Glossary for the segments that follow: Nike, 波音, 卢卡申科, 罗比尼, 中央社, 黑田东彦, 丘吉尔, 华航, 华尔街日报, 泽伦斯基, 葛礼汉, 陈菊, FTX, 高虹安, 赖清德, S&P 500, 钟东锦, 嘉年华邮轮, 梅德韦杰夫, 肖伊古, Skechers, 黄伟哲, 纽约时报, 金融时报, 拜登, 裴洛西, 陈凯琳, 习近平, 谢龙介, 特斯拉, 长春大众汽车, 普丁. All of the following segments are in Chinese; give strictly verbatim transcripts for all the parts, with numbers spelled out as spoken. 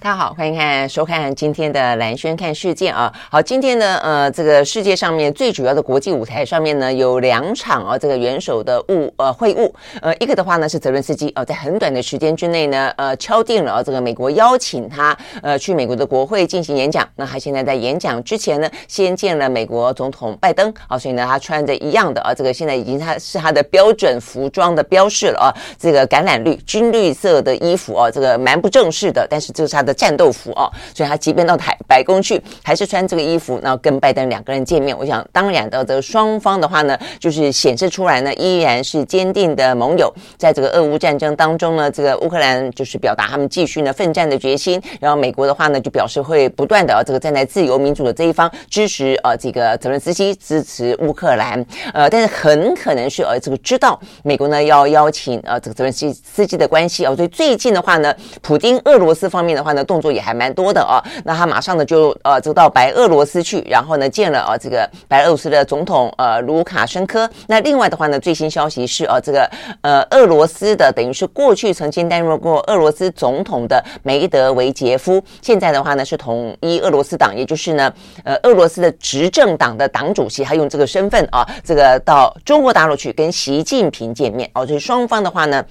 大家好，欢迎看收看今天的蓝轩看世界啊。好，今天呢，呃，这个世界上面最主要的国际舞台上面呢，有两场啊，这个元首的晤呃会晤，呃，一个的话呢是泽伦斯基啊、呃，在很短的时间之内呢，呃，敲定了、啊、这个美国邀请他呃去美国的国会进行演讲。那他现在在演讲之前呢，先见了美国总统拜登啊，所以呢，他穿着一样的啊，这个现在已经他是他的标准服装的标示了啊，这个橄榄绿军绿色的衣服啊，这个蛮不正式的，但是就是他的战斗服哦，所以他即便到台白宫去，还是穿这个衣服，然后跟拜登两个人见面。我想，当然的，这个双方的话呢，就是显示出来呢，依然是坚定的盟友。在这个俄乌战争当中呢，这个乌克兰就是表达他们继续呢奋战的决心，然后美国的话呢，就表示会不断的、啊、这个站在自由民主的这一方，支持呃、啊、这个泽连斯基，支持乌克兰。呃，但是很可能是呃、啊、这个知道美国呢要邀请呃、啊、这个泽连斯基的关系哦、啊，所以最近的话呢，普丁俄罗斯方面的话呢。动作也还蛮多的啊，那他马上呢就呃就到白俄罗斯去，然后呢见了啊这个白俄罗斯的总统呃卢卡申科。那另外的话呢，最新消息是啊这个呃俄罗斯的等于是过去曾经担任过俄罗斯总统的梅德韦杰夫，现在的话呢是统一俄罗斯党，也就是呢呃俄罗斯的执政党的党主席，他用这个身份啊这个到中国大陆去跟习近平见面哦、啊，所以双方的话呢。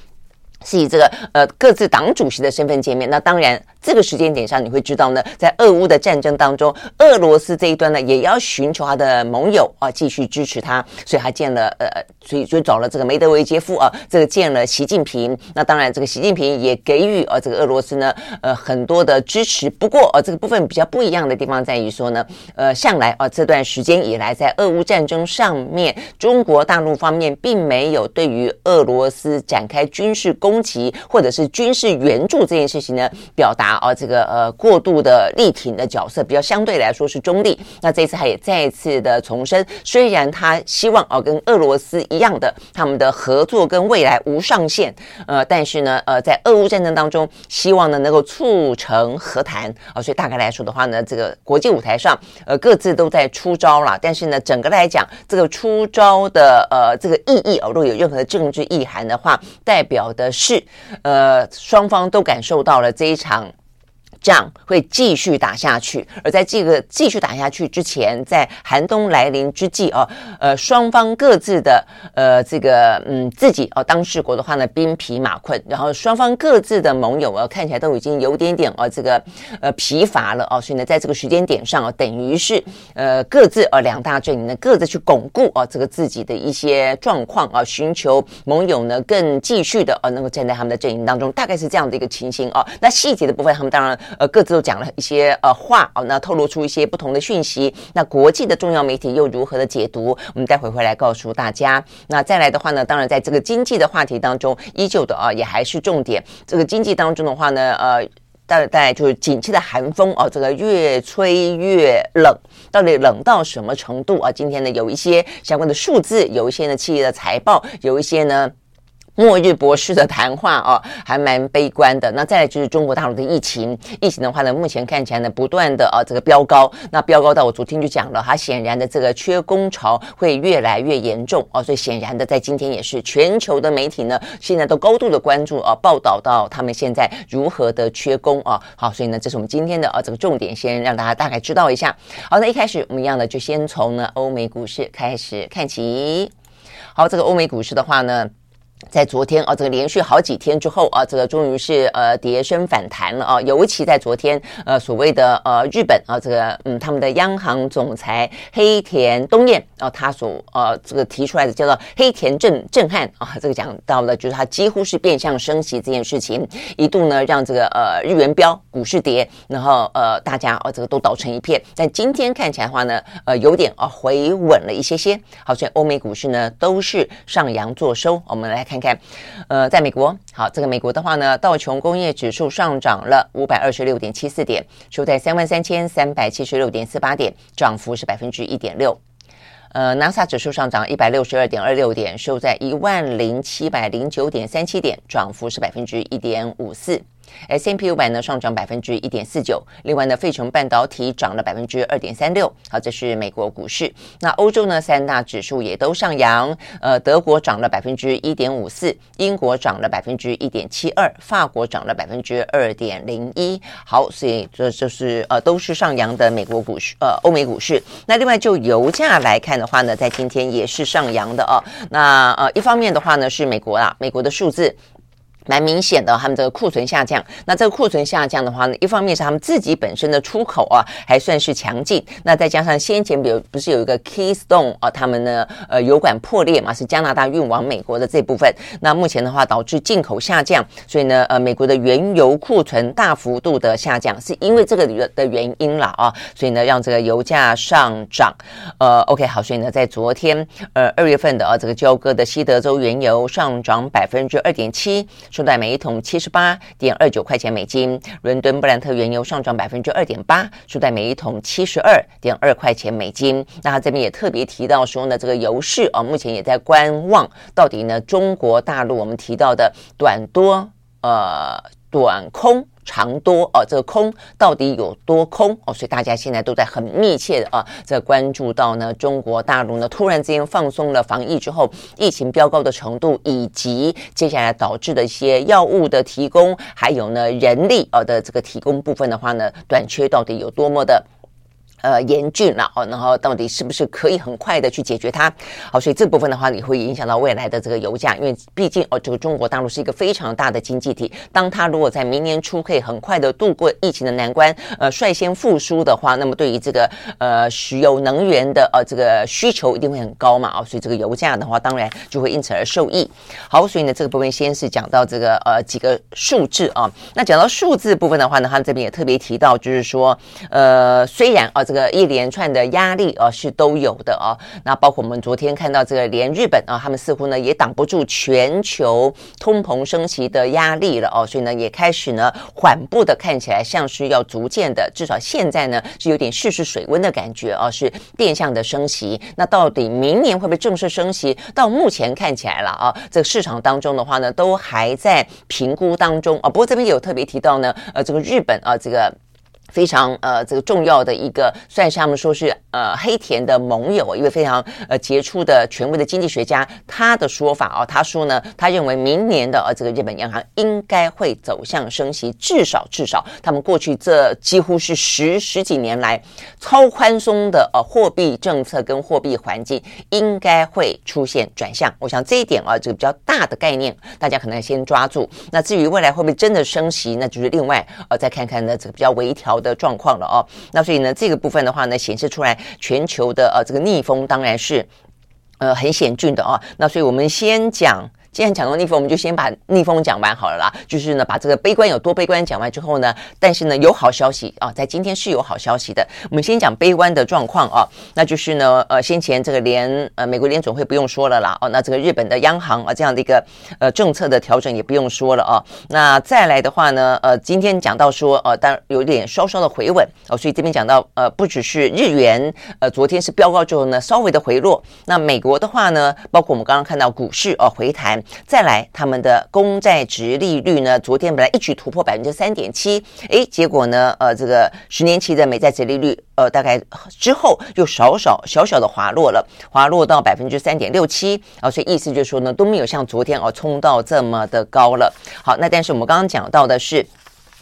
是以这个呃各自党主席的身份见面。那当然这个时间点上你会知道呢，在俄乌的战争当中，俄罗斯这一端呢也要寻求他的盟友啊继续支持他，所以他见了呃所以就找了这个梅德韦杰夫啊，这个见了习近平。那当然这个习近平也给予啊这个俄罗斯呢呃很多的支持。不过啊这个部分比较不一样的地方在于说呢，呃向来啊这段时间以来，在俄乌战争上面，中国大陆方面并没有对于俄罗斯展开军事攻攻击或者是军事援助这件事情呢，表达啊这个呃过度的力挺的角色，比较相对来说是中立。那这一次他也再一次的重申，虽然他希望啊跟俄罗斯一样的他们的合作跟未来无上限，呃，但是呢呃在俄乌战争当中，希望呢能够促成和谈啊、呃，所以大概来说的话呢，这个国际舞台上呃各自都在出招啦，但是呢整个来讲，这个出招的呃这个意义啊、呃，如果有任何的政治意涵的话，代表的。是，呃，双方都感受到了这一场仗会继续打下去，而在这个继续打下去之前，在寒冬来临之际啊，呃，双方各自的呃这个嗯自己哦、啊、当事国的话呢兵疲马困，然后双方各自的盟友啊看起来都已经有点点啊这个呃疲乏了啊，所以呢在这个时间点上啊，等于是呃各自啊两大阵营呢各自去巩固啊这个自己的一些状况啊，寻求盟友呢更继续的啊能够站在他们的阵营当中，大概是这样的一个情形啊。那细节的部分，他们当然。呃，各自都讲了一些呃话哦，那透露出一些不同的讯息。那国际的重要媒体又如何的解读？我们待会回来告诉大家。那再来的话呢，当然在这个经济的话题当中，依旧的啊，也还是重点。这个经济当中的话呢，呃。大概就是景气的寒风哦，这个越吹越冷，到底冷到什么程度啊？今天呢，有一些相关的数字，有一些呢企业的财报，有一些呢。末日博士的谈话哦，还蛮悲观的。那再来就是中国大陆的疫情，疫情的话呢，目前看起来呢，不断的啊、呃、这个飙高，那飙高到我昨天就讲了，它显然的这个缺工潮会越来越严重哦，所以显然的在今天也是全球的媒体呢，现在都高度的关注啊、呃，报道到他们现在如何的缺工啊。好，所以呢，这是我们今天的啊、呃、这个重点，先让大家大概知道一下。好，那一开始我们一样呢，就先从呢欧美股市开始看起。好，这个欧美股市的话呢。在昨天啊，这个连续好几天之后啊，这个终于是呃跌升反弹了啊。尤其在昨天，呃所谓的呃日本啊，这个嗯他们的央行总裁黑田东彦啊，他所呃这个提出来的叫做黑田震震撼啊，这个讲到了就是他几乎是变相升息这件事情，一度呢让这个呃日元飙，股市跌，然后呃大家啊这个都倒成一片。但今天看起来的话呢，呃有点啊回稳了一些些。好，所以欧美股市呢都是上扬做收，我们来。看看，呃，在美国，好，这个美国的话呢，道琼工业指数上涨了 五百二十六点七四 点，收在 三万三千三百七十六点四八 点，涨幅是 百分之一点六。呃 ，纳斯达克 指数上涨 一百六十二点二六 点，收在 一万零七百零九点三七 点，涨幅是 百分之一点五四。S&P 五百 呢上涨 百分之一点四九， 另外呢费城半导体涨了 百分之二点三六。 好，这是美国股市。那欧洲呢三大指数也都上扬，呃，德国涨了 百分之一点五四， 英国涨了 百分之一点七二， 法国涨了 百分之二点零一。 好，所以这就是呃都是上扬的美国股市，呃，欧美股市。那另外就油价来看的话呢，在今天也是上扬的哦。那呃一方面的话呢是美国啦，美国的数字蛮明显的，他们这个库存下降。那这个库存下降的话呢，一方面是他们自己本身的出口啊还算是强劲，那再加上先前比如不是有一个 Keystone 啊，他们呢呃油管破裂嘛，是加拿大运往美国的这部分，那目前的话导致进口下降，所以呢呃美国的原油库存大幅度的下降，是因为这个的原因啦啊，所以呢让这个油价上涨。呃 OK 好，所以呢在昨天呃二月份的啊这个交割的西德州原油上涨 百分之二点七，收在每一桶 七十八点二九 块钱美金。伦敦布兰特原油上涨 百分之二点八， 收在每一桶 七十二点二 块钱美金。那他这边也特别提到说呢，这个油市啊，目前也在观望到底呢中国大陆我们提到的短多呃短空长多哦，这个空到底有多空哦？所以大家现在都在很密切的啊，在关注到呢中国大陆呢突然之间放松了防疫之后，疫情飙高的程度，以及接下来导致的一些药物的提供，还有呢人力啊的这个提供部分的话呢，短缺到底有多么的呃严峻了哦，然后到底是不是可以很快的去解决它。好，所以这部分的话也会影响到未来的这个油价，因为毕竟哦这个中国大陆是一个非常大的经济体，当它如果在明年初可以很快的度过疫情的难关，呃率先复苏的话，那么对于这个呃石油能源的呃这个需求一定会很高嘛，哦，所以这个油价的话当然就会因此而受益。好，所以呢这个部分先是讲到这个呃几个数字啊。那讲到数字部分的话呢，他们这边也特别提到，就是说呃虽然啊、呃这个一连串的压力啊是都有的啊，那包括我们昨天看到这个连日本啊，他们似乎呢也挡不住全球通膨升息的压力了哦、啊，所以呢也开始呢缓步的看起来像是要逐渐的，至少现在呢是有点试试水温的感觉啊，是变相的升息。那到底明年会不会正式升息？到目前看起来了啊，这个市场当中的话呢都还在评估当中啊。不过这边有特别提到呢，呃，这个日本啊这个。非常呃这个重要的一个，算是他们说是呃黑田的盟友，一位非常呃杰出的权威的经济学家，他的说法啊、哦，他说呢，他认为明年的呃这个日本央行应该会走向升息，至少至少他们过去这几乎是十十几年来超宽松的呃货币政策跟货币环境应该会出现转向。我想这一点啊、呃，这个比较大的概念大家可能先抓住。那至于未来会不会真的升息，那就是另外呃再看看呢这个比较微调的状况了哦。那所以呢这个部分的话呢显示出来全球的呃这个逆风当然是呃很险峻的哦。那所以我们先讲，既然讲到逆风，我们就先把逆风讲完好了啦。就是呢把这个悲观有多悲观讲完之后呢，但是呢有好消息啊，在今天是有好消息的。我们先讲悲观的状况啊，那就是呢呃先前这个联呃美国联准会不用说了啦哦、啊，那这个日本的央行啊这样的一个呃政策的调整也不用说了啊。那再来的话呢呃今天讲到说呃当然有点稍稍的回稳哦，所以这边讲到呃不只是日元呃昨天是飙高之后呢稍微的回落，那美国的话呢包括我们刚刚看到股市哦回弹。再来他们的公债殖利率呢昨天本来一举突破 百分之三点七， 诶结果呢呃这个十年期的美债殖利率呃大概之后又少少小小的滑落了，滑落到 百分之三点六七、呃、所以意思就是说呢都没有像昨天哦、呃、冲到这么的高了。好，那但是我们刚刚讲到的是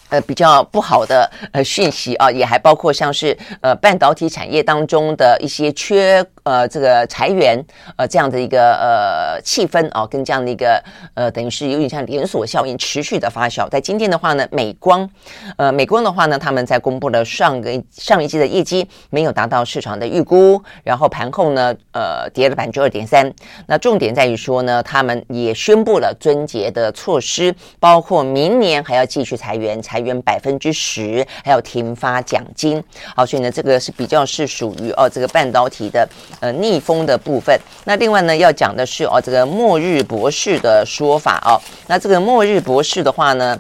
呃比较不好的呃讯息啊，也还包括像是呃半导体产业当中的一些缺呃这个裁员呃这样的一个呃气氛啊，跟这样的一个呃等于是有点像连锁效应持续的发酵。在今天的话呢，美光呃美光的话呢，他们在公布了上个上一季的业绩没有达到市场的预估，然后盘后呢呃跌了 百分之二点三。那重点在于说呢，他们也宣布了撙节的措施，包括明年还要继续裁员。裁员百分之十，还有停发奖金。好，所以呢，这个是比较是属于哦这个半导体的呃逆风的部分。那另外呢，要讲的是哦这个末日博士的说法哦。那这个末日博士的话呢？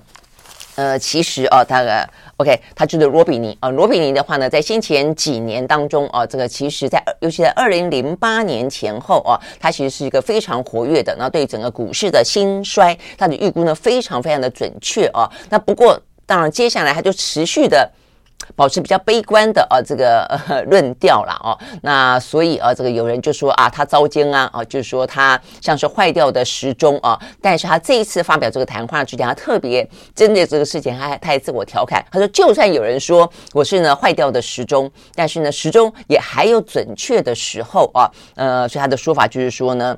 呃，其实啊，它呃 ，OK， 它就是罗比尼啊。罗比尼的话呢，在先前几年当中啊，这个其实在尤其在二零零八年前后啊，它其实是一个非常活跃的，那对整个股市的兴衰，它的预估呢非常非常的准确啊。那不过当然接下来它就持续的保持比较悲观的啊这个、呃、论调啦哦、啊，那所以啊这个有人就说啊他遭奸啊啊，就是说他像是坏掉的时钟啊，但是他这一次发表这个谈话之前，他特别针对这个事情，他他也自我调侃，他说就算有人说我是呢坏掉的时钟，但是呢时钟也还有准确的时候啊，呃，所以他的说法就是说呢。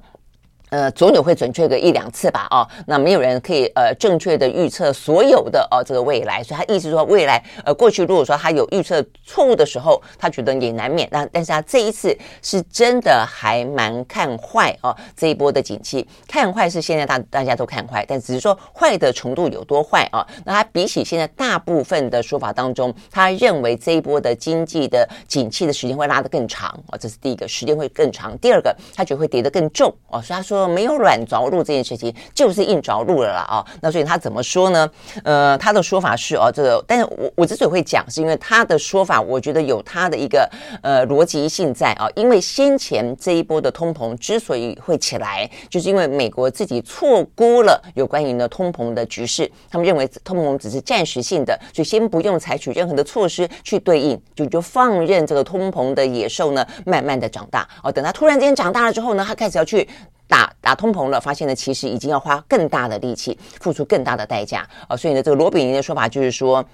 呃，总有会准确个一两次吧，啊，那没有人可以呃正确的预测所有的哦、呃、这个未来，所以他意思说未来呃过去如果说他有预测错误的时候，他觉得也难免，但但是他这一次是真的还蛮看坏哦、啊、这一波的景气，看坏是现在大大家都看坏，但只是说坏的程度有多坏啊，那他比起现在大部分的说法当中，他认为这一波的经济的景气的时间会拉得更长啊，这是第一个，时间会更长，第二个他觉得会跌得更重啊，所以他说。没有软着陆这件事情，就是硬着陆了啦啊！那所以他怎么说呢？呃，他的说法是哦，这个，但是我我之所以会讲，是因为他的说法，我觉得有他的一个呃逻辑性在啊。因为先前这一波的通膨之所以会起来，就是因为美国自己错估了有关于呢通膨的局势，他们认为通膨只是暂时性的，所以先不用采取任何的措施去对应，就就放任这个通膨的野兽呢慢慢的长大哦。等他突然间长大了之后呢，他开始要去。打打通膨了，发现呢，其实已经要花更大的力气，付出更大的代价啊、呃！所以呢，这个罗比尼的说法就是说。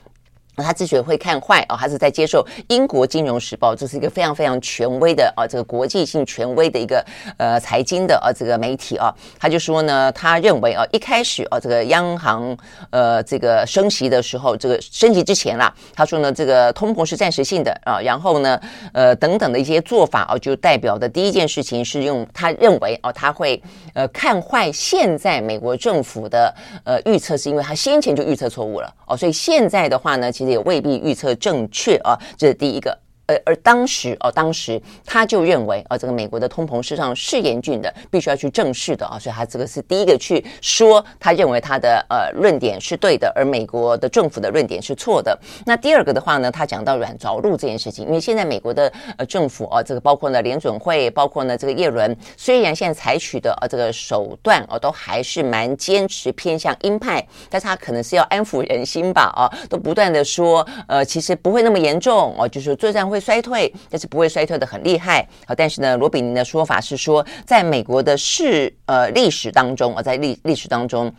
他之所以会看坏啊，他是在接受英国金融时报，这是一个非常非常权威的啊，这个国际性权威的一个呃财经的啊这个媒体啊，他就说呢，他认为啊一开始啊这个央行呃这个升息的时候，这个升息之前啦，他说呢这个通膨是暂时性的啊，然后呢呃等等的一些做法啊，就代表的第一件事情是用他认为啊他会呃看坏现在美国政府的呃预测，是因为他先前就预测错误了哦、啊，所以现在的话呢其实。也未必预测正确啊，这是第一个。而而当时哦，当时他就认为啊，这个美国的通膨事实上是严峻的，必须要去正视的啊，所以他这个是第一个去说，他认为他的呃论点是对的，而美国的政府的论点是错的。那第二个的话呢，他讲到软着陆这件事情，因为现在美国的呃政府啊，这个包括呢联准会，包括呢这个耶伦，虽然现在采取的啊这个手段啊，都还是蛮坚持偏向鹰派，但是他可能是要安抚人心吧啊，都不断的说呃其实不会那么严重哦、啊，就是最算。会衰退，但是不会衰退的很厉害。好，但是呢，罗比尼的说法是说，在美国的事呃历史当中啊、呃，在历历史当中。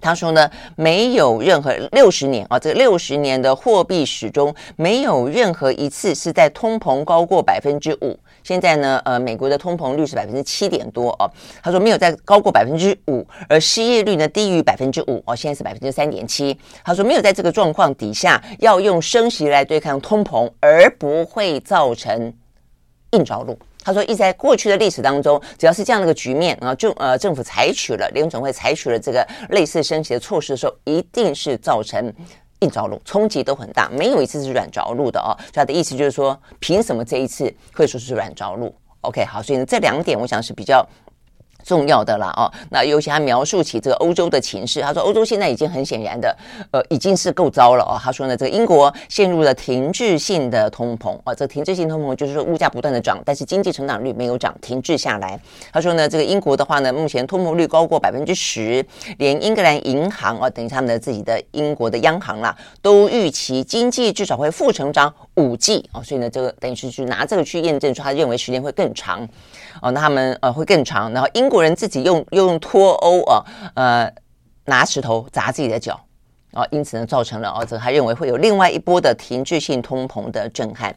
他说呢，没有任何六十年啊，这六十年的货币史中，没有任何一次是在通膨高过百分之五。现在呢，呃，美国的通膨率是百分之七点多哦、啊。他说没有在高过百分之五，而失业率呢低于百分之五哦，现在是百分之三点七。他说没有在这个状况底下要用升息来对抗通膨，而不会造成硬着陆。他说，一直在过去的历史当中，只要是这样的一个局面，然后政呃政府采取了联准会采取了这个类似升息的措施的时候，一定是造成硬着陆，冲击都很大，没有一次是软着陆的哦。所以他的意思就是说，凭什么这一次会说是软着陆 ？OK， 好，所以呢这两点我想是比较。重要的啦哦，那尤其他描述起这个欧洲的情势，他说欧洲现在已经很显然的，呃，已经是够糟了哦。他说呢，这个英国陷入了停滞性的通膨哦，这个停滞性通膨就是说物价不断的涨，但是经济成长率没有涨，停滞下来。他说呢，这个英国的话呢，目前通膨率高过百分之十，连英格兰银行哦，等于他们的自己的英国的央行啦，都预期经济至少会负成长五 G 哦，所以呢，这个等于是去拿这个去验证说，他认为时间会更长哦，那他们呃会更长，然后英国。人自己用用脱欧啊，呃，拿石头砸自己的脚啊，因此呢，造成了啊，这他认为会有另外一波的停滞性通膨的震撼。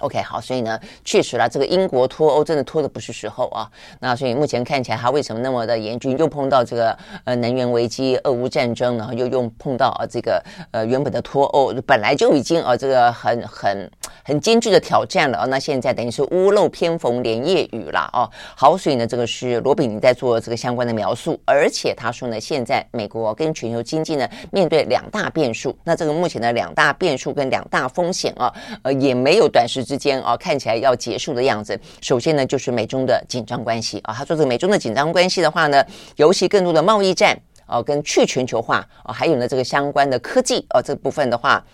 OK， 好，所以呢，确实啦，这个英国脱欧真的脱的不是时候啊。那所以目前看起来，它为什么那么的严峻？又碰到这个呃能源危机、俄乌战争，然后又用碰到啊这个呃原本的脱欧，本来就已经啊这个很很很艰巨的挑战了、啊。那现在等于是屋漏偏逢连夜雨啦啊。好，所以呢，这个是罗比尼在做这个相关的描述，而且他说呢，现在美国跟全球经济呢面对两大变数，那这个目前的两大变数跟两大风险啊，呃也没有短时。之间啊，看起来要结束的样子。首先呢，就是美中的紧张关系啊。他说这个美中的紧张关系的话呢，尤其更多的贸易战呃、跟去全球化、呃、还有呢这个相关的科技、呃、这部分的话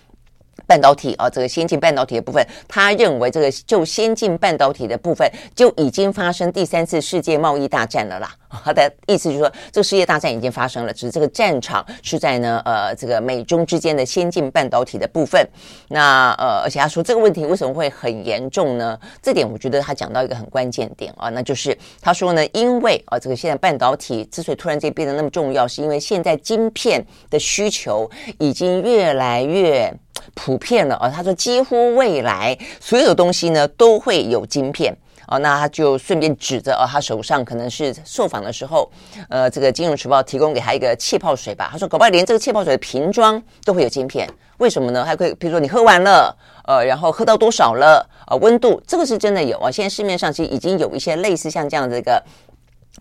半导体啊，这个先进半导体的部分，他认为这个就先进半导体的部分就已经发生第三次世界贸易大战了啦。他的意思就是说，这个世界大战已经发生了，只是这个战场是在呢呃这个美中之间的先进半导体的部分。那呃，而且他说这个问题为什么会很严重呢？这点我觉得他讲到一个很关键点啊，那就是他说呢，因为啊这个现在半导体之所以突然间变得那么重要，是因为现在晶片的需求已经越来越普遍了啊。他说几乎未来所有东西呢都会有晶片。哦，那他就顺便指着哦，他手上可能是受访的时候，呃，这个《金融时报》提供给他一个气泡水吧。他说，搞不好连这个气泡水的瓶装都会有晶片，为什么呢？还可以，比如说你喝完了，呃，然后喝到多少了，呃，温度，这个是真的有啊。现在市面上其实已经有一些类似像这样的一个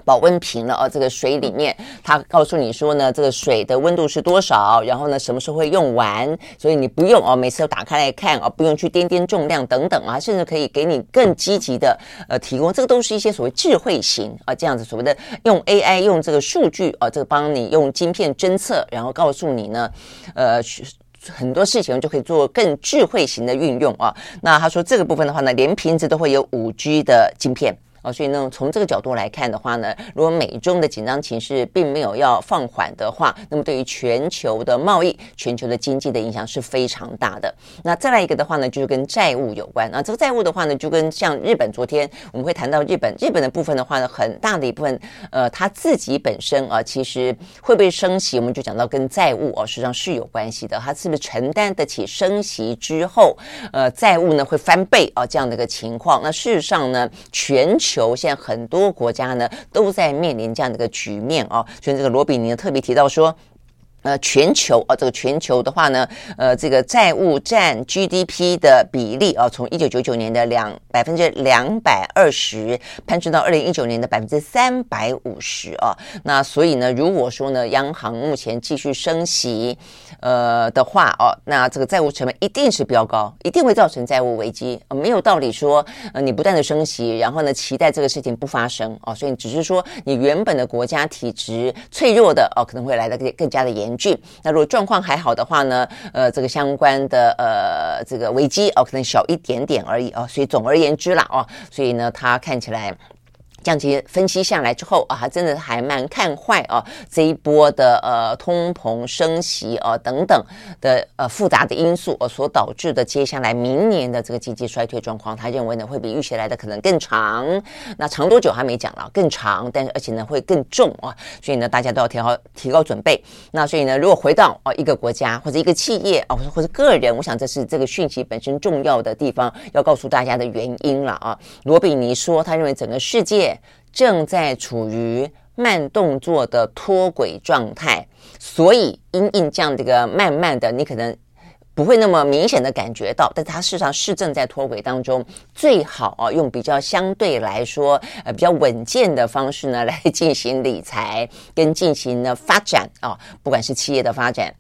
保温瓶了啊，这个水里面它告诉你说呢，这个水的温度是多少，然后呢什么时候会用完，所以你不用啊每次都打开来看啊，不用去掂掂重量等等啊，甚至可以给你更积极的呃提供，这个都是一些所谓智慧型啊这样子所谓的用 A I 用这个数据啊，这个帮你用晶片侦测，然后告诉你呢呃。很多事情就可以做更智慧型的运用啊。那他说这个部分的话呢，连瓶子都会有 五 G 的晶片啊，所以呢，从这个角度来看的话呢，如果美中的紧张情势并没有要放缓的话，那么对于全球的贸易、全球的经济的影响是非常大的。那再来一个的话呢，就是跟债务有关啊。这个债务的话呢，就跟像日本，昨天我们会谈到日本，日本的部分的话呢，很大的一部分，呃，它自己本身啊，其实会不会升息，我们就讲到跟债务啊，实际上是有关系的。它是不是承担得起升息之后，呃，债务呢会翻倍啊这样的一个情况？那事实上呢，全球现在很多国家呢都在面临这样的一个局面哦，所以这个罗比尼特别提到说，呃，全球啊、呃，这个全球的话呢，呃，这个债务占 G D P 的比例啊、呃，从一九九九年的两百分之两百二十攀升到二零一九年的百分之三百五十啊。那所以呢，如果说呢，央行目前继续升息，呃的话哦、呃，那这个债务成本一定是飙高，一定会造成债务危机。呃、没有道理说，呃，你不断的升息，然后呢，期待这个事情不发生哦、呃，所以只是说你原本的国家体质脆弱的哦、呃，可能会来得更加的严重。那如果状况还好的话呢，呃，这个相关的呃这个危机哦，可能小一点点而已哦，所以总而言之啦哦，所以呢，它看起来。这样其实分析下来之后啊，真的还蛮看坏啊这一波的呃通膨升息啊等等的呃复杂的因素、啊、所导致的接下来明年的这个经济衰退状况，他认为呢会比预期来的可能更长。那长多久还没讲了，更长，但是而且呢会更重啊，所以呢大家都要提高提高准备。那所以呢，如果回到啊一个国家或者一个企业啊或者个人，我想这是这个讯息本身重要的地方，要告诉大家的原因了啊。罗比尼说，他认为整个世界正在处于慢动作的脱轨状态，所以因应这样的一个慢慢的，你可能不会那么明显的感觉到，但它事实上是正在脱轨当中。最好啊，用比较相对来说呃比较稳健的方式呢来进行理财跟进行呢发展啊，不管是企业的发展，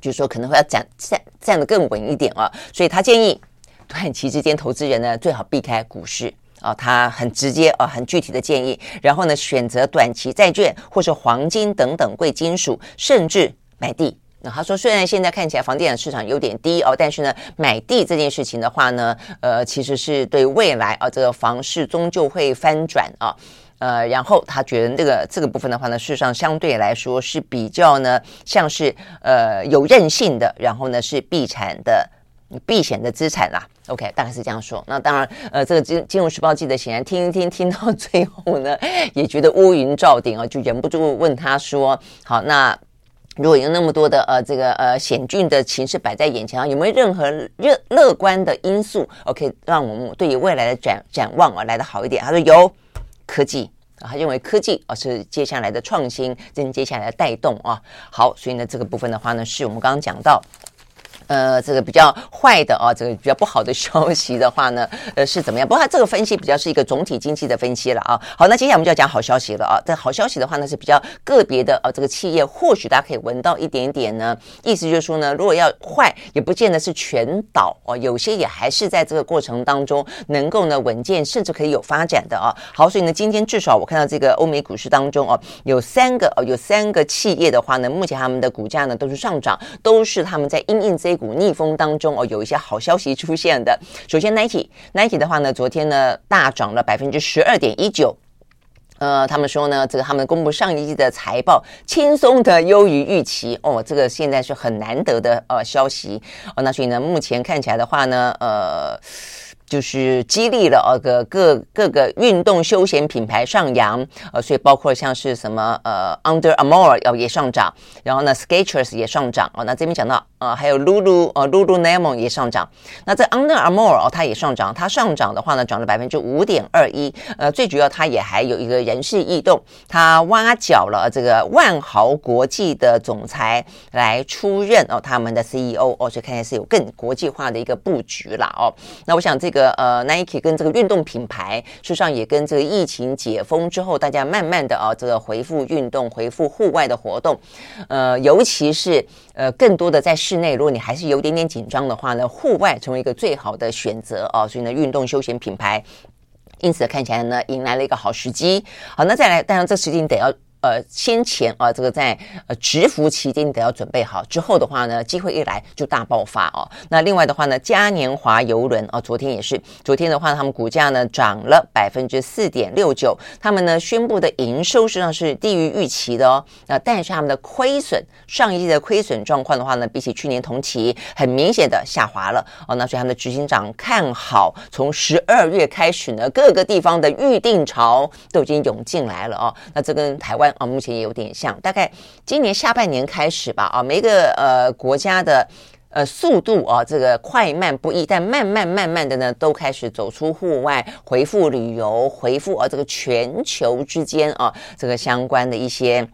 就是说可能会要站站站得更稳一点啊。所以他建议短期之间投资人呢最好避开股市。哦，他很直接哦，很具体的建议。然后呢，选择短期债券或是黄金等等贵金属，甚至买地。那他说，虽然现在看起来房地产市场有点低哦，但是呢，买地这件事情的话呢，呃，其实是对未来啊、哦，这个房市终究会翻转啊、哦。呃，然后他觉得这个这个部分的话呢，事实上相对来说是比较呢，像是呃有韧性的，然后呢是避产的。避险的资产啦 ，OK， 大概是这样说。那当然，呃，这个金金融时报记者显然听一听，听到最后呢，也觉得乌云罩顶啊，就忍不住问他说：“好，那如果有那么多的呃这个呃险峻的情势摆在眼前，有没有任何乐乐观的因素 ？OK， 让我们对于未来的展展望啊来得好一点。”他说有科技。他认为科技啊是接下来的创新跟接下来的带动啊。好，所以呢这个部分的话呢，是我们刚刚讲到。呃这个比较坏的啊，这个比较不好的消息的话呢，呃是怎么样？不过它这个分析比较是一个总体经济的分析了啊。好，那接下来我们就要讲好消息了啊。这好消息的话呢是比较个别的啊，这个企业或许大家可以闻到一点点呢，意思就是说呢，如果要坏也不见得是全倒哦、啊，有些也还是在这个过程当中能够呢稳健，甚至可以有发展的啊。好，所以呢今天至少我看到这个欧美股市当中哦、啊，有三个哦、啊、有三个企业的话呢，目前他们的股价呢都是上涨，都是他们在因应这一股逆风当中哦，有一些好消息出现的。首先 Nike，Nike Nike 的话呢，昨天呢大涨了 百分之十二点一九。呃，他们说呢，这个他们公布上一季的财报，轻松的优于预期哦，这个现在是很难得的呃消息哦。那所以呢，目前看起来的话呢，呃。就是激励了、呃、各各各个运动休闲品牌上扬，呃，所以包括像是什么呃 Under Armour、呃、也上涨，然后呢 Skechers 也上涨、呃、那这边讲到、呃、还有 Lulu、呃、Lululemon 也上涨，那这 Under Armour、呃、它也上涨，它上涨的话呢涨了 百分之五点二一， 呃，最主要它也还有一个人事异动，它挖角了这个万豪国际的总裁来出任、呃、他们的 C E O、呃、所以看起来是有更国际化的一个布局啦、呃、那我想这个这个呃 Nike 跟这个运动品牌，事实上也跟这个疫情解封之后，大家慢慢的啊，这个回复运动、回复户外的活动，呃，尤其是呃更多的在室内，如果你还是有点点紧张的话呢，户外成为一个最好的选择啊，所以呢，运动休闲品牌因此看起来呢，迎来了一个好时机。好，那再来，当然这时间得要。呃，先前啊，这个在呃蛰伏期间你得要准备好，之后的话呢，机会一来就大爆发哦。那另外的话呢，嘉年华邮轮啊，昨天也是，昨天的话呢，他们股价呢涨了 百分之四点六九， 他们呢宣布的营收实际上是低于预期的哦。那、呃、但是他们的亏损，上一季的亏损状况的话呢，比起去年同期很明显的下滑了哦。那所以他们的执行长看好，从十二月开始呢，各个地方的预订潮都已经涌进来了哦。那这跟台湾。啊，目前也有点像，大概今年下半年开始吧。啊，每个呃国家的呃速度啊，这个快慢不一，但慢慢慢慢的呢，都开始走出户外，回复旅游，回复啊这个全球之间啊这个相关的一些。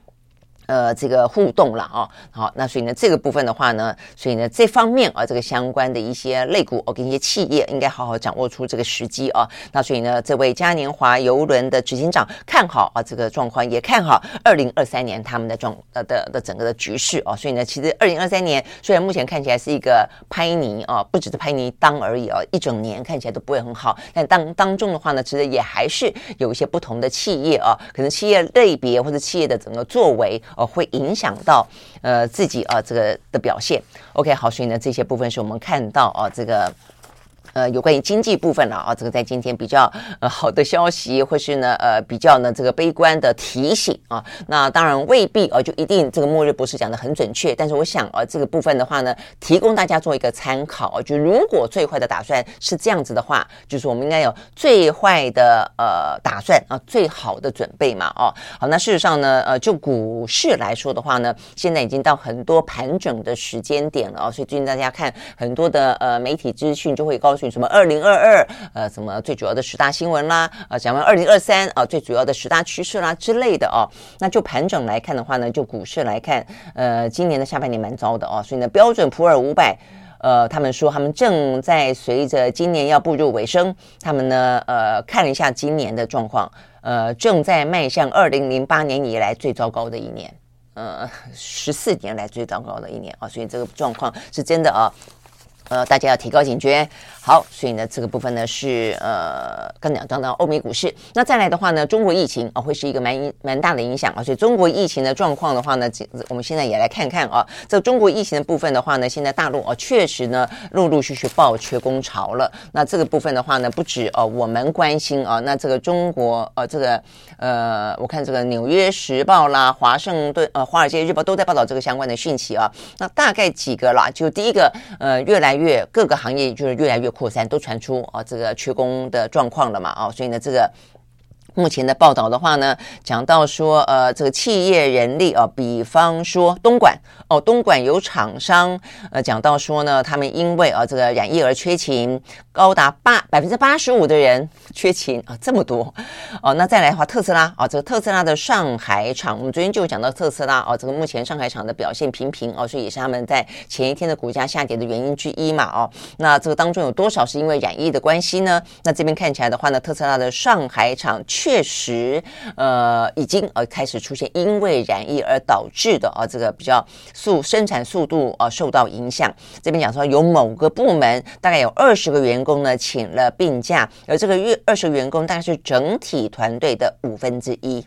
呃，这个互动了啊，好，那所以呢，这个部分的话呢，所以呢，这方面啊，这个相关的一些类股哦，跟一些企业应该好好掌握出这个时机啊。那所以呢，这位嘉年华邮轮的执行长看好啊，这个状况也看好二零二三年他们的状呃的的整个的局势啊。所以呢，其实二零二三年虽然目前看起来是一个拍泥啊，不只是拍泥当而已啊，一整年看起来都不会很好，但当当中的话呢，其实也还是有一些不同的企业啊，可能企业类别或者企业的整个作为。呃、会影响到呃自己啊、呃、这个的表现。OK， 好，所以呢这些部分是我们看到啊、呃、这个呃有关于经济部分了啊，这个在今天比较呃好的消息，或是呢呃比较呢这个悲观的提醒啊。那当然未必啊、呃、就一定这个末日博士讲的很准确，但是我想啊、呃、这个部分的话呢，提供大家做一个参考、啊、就如果最坏的打算是这样子的话，就是我们应该有最坏的呃打算啊，最好的准备嘛哦、啊。好，那事实上呢呃就股市来说的话呢，现在已经到很多盘整的时间点了啊，所以最近大家看很多的呃媒体资讯就会告诉什么二零二二呃什么最主要的十大新闻啦，呃讲完二零二三啊、呃、最主要的十大趋势啦之类的哦。那就盘整来看的话呢，就股市来看，呃今年的下半年蛮糟的哦，所以呢标准普尔五百呃他们说他们正在随着今年要步入尾声，他们呢呃看了一下今年的状况，呃正在迈向二零零八年以来最糟糕的一年，呃十四年来最糟糕的一年啊、哦、所以这个状况是真的啊。呃，大家要提高警觉。好，所以呢，这个部分呢是呃，刚讲到欧美股市。那再来的话呢，中国疫情啊、呃，会是一个蛮蛮大的影响啊。所以中国疫情的状况的话呢，我们现在也来看看啊。这个、中国疫情的部分的话呢，现在大陆啊、呃，确实呢，陆陆续续爆缺工潮了。那这个部分的话呢，不止呃我们关心啊、呃，那这个中国呃，这个呃，我看这个《纽约时报》啦，《华盛顿》呃，《华尔街日报》都在报道这个相关的讯息啊。那大概几个啦，就第一个呃，越来越各个行业就是越来越扩散，都传出啊这个缺工的状况了嘛啊，所以呢这个目前的报道的话呢，讲到说呃这个企业人力啊、呃、比方说东莞哦，东莞有厂商呃讲到说呢，他们因为啊、呃、这个染疫而缺勤，高达八百分之八十五的人缺勤啊、呃、这么多哦、呃、那再来的话特斯拉啊、呃、这个特斯拉的上海厂，我们昨天就讲到特斯拉哦、呃、这个目前上海厂的表现平平哦、呃、所以也是他们在前一天的股价下跌的原因之一嘛哦、呃、那这个当中有多少是因为染疫的关系呢？那这边看起来的话呢，特斯拉的上海厂确实呃已经呃开始出现因为染疫而导致的啊、呃、这个比较速生产速度啊、呃、受到影响。这边讲说有某个部门大概有二十个员工呢请了病假，而这个月二十个员工大概是整体团队的五分之一。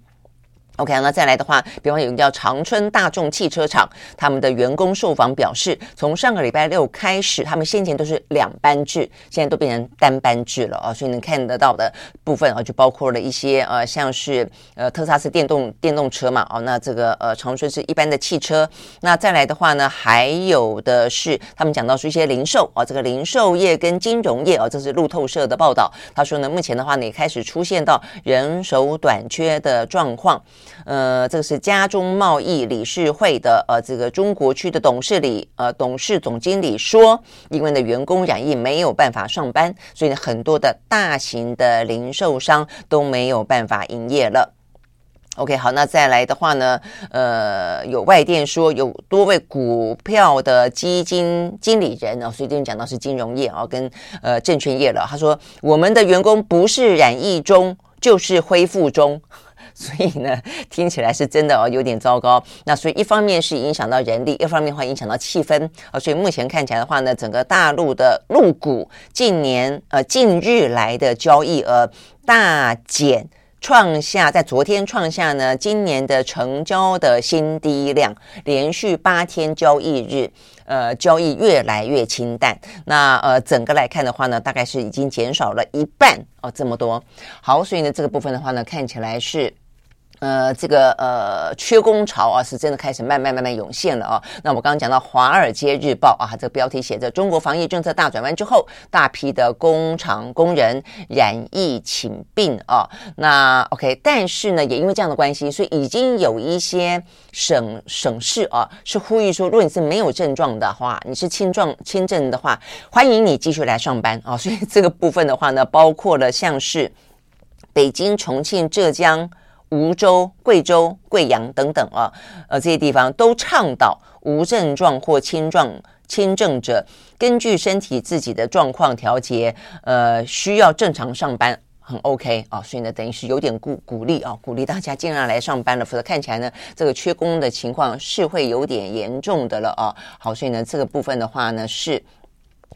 OK， 那再来的话，比方有一个叫长春大众汽车厂，他们的员工受访表示，从上个礼拜六开始，他们先前都是两班制，现在都变成单班制了啊，所以能看得到的部分啊，就包括了一些呃，像是呃特斯拉是电动电动车嘛，哦，那这个呃长春是一般的汽车，那再来的话呢，还有的是他们讲到是一些零售啊，这个零售业跟金融业啊，这是路透社的报道，他说呢，目前的话呢也开始出现到人手短缺的状况。呃，这个是家中贸易理事会的呃，这个中国区的董事理呃董事总经理说，因为呢员工染疫没有办法上班，所以呢很多的大型的零售商都没有办法营业了。OK， 好，那再来的话呢，呃，有外电说有多位股票的基金经理人哦，所以这边讲到是金融业啊、哦、跟呃证券业了。他说，我们的员工不是染疫中，就是恢复中。所以呢听起来是真的、哦、有点糟糕。那所以一方面是影响到人力，一方面的话影响到气氛、呃、所以目前看起来的话呢，整个大陆的陆股近年呃近日来的交易额大减，创下在昨天创下呢今年的成交的新低量，连续八天交易日呃交易越来越清淡。那呃整个来看的话呢，大概是已经减少了一半哦，这么多。好，所以呢这个部分的话呢，看起来是呃，这个呃缺工潮啊，是真的开始慢慢慢慢涌现了啊。那我刚刚讲到《华尔街日报》啊，这个标题写着：中国防疫政策大转弯之后，大批的工厂工人染疫请病啊。那 OK， 但是呢，也因为这样的关系，所以已经有一些省省市啊，是呼吁说，如果你是没有症状的话，你是轻状轻症的话，欢迎你继续来上班啊。所以这个部分的话呢，包括了像是北京、重庆、浙江、梧州、贵州、贵阳等等啊，呃，这些地方都倡导无症状或轻症轻症者根据身体自己的状况调节，呃，需要正常上班。很 OK 啊，所以呢，等于是有点鼓鼓励啊，鼓励大家尽量来上班了，否则看起来呢，这个缺工的情况是会有点严重的了啊。好，所以呢，这个部分的话呢是。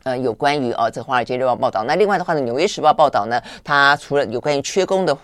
呃，有关于啊，这《华尔街日报》报道。那另外的话呢，《纽约时报》报道呢，它除了有关于缺工的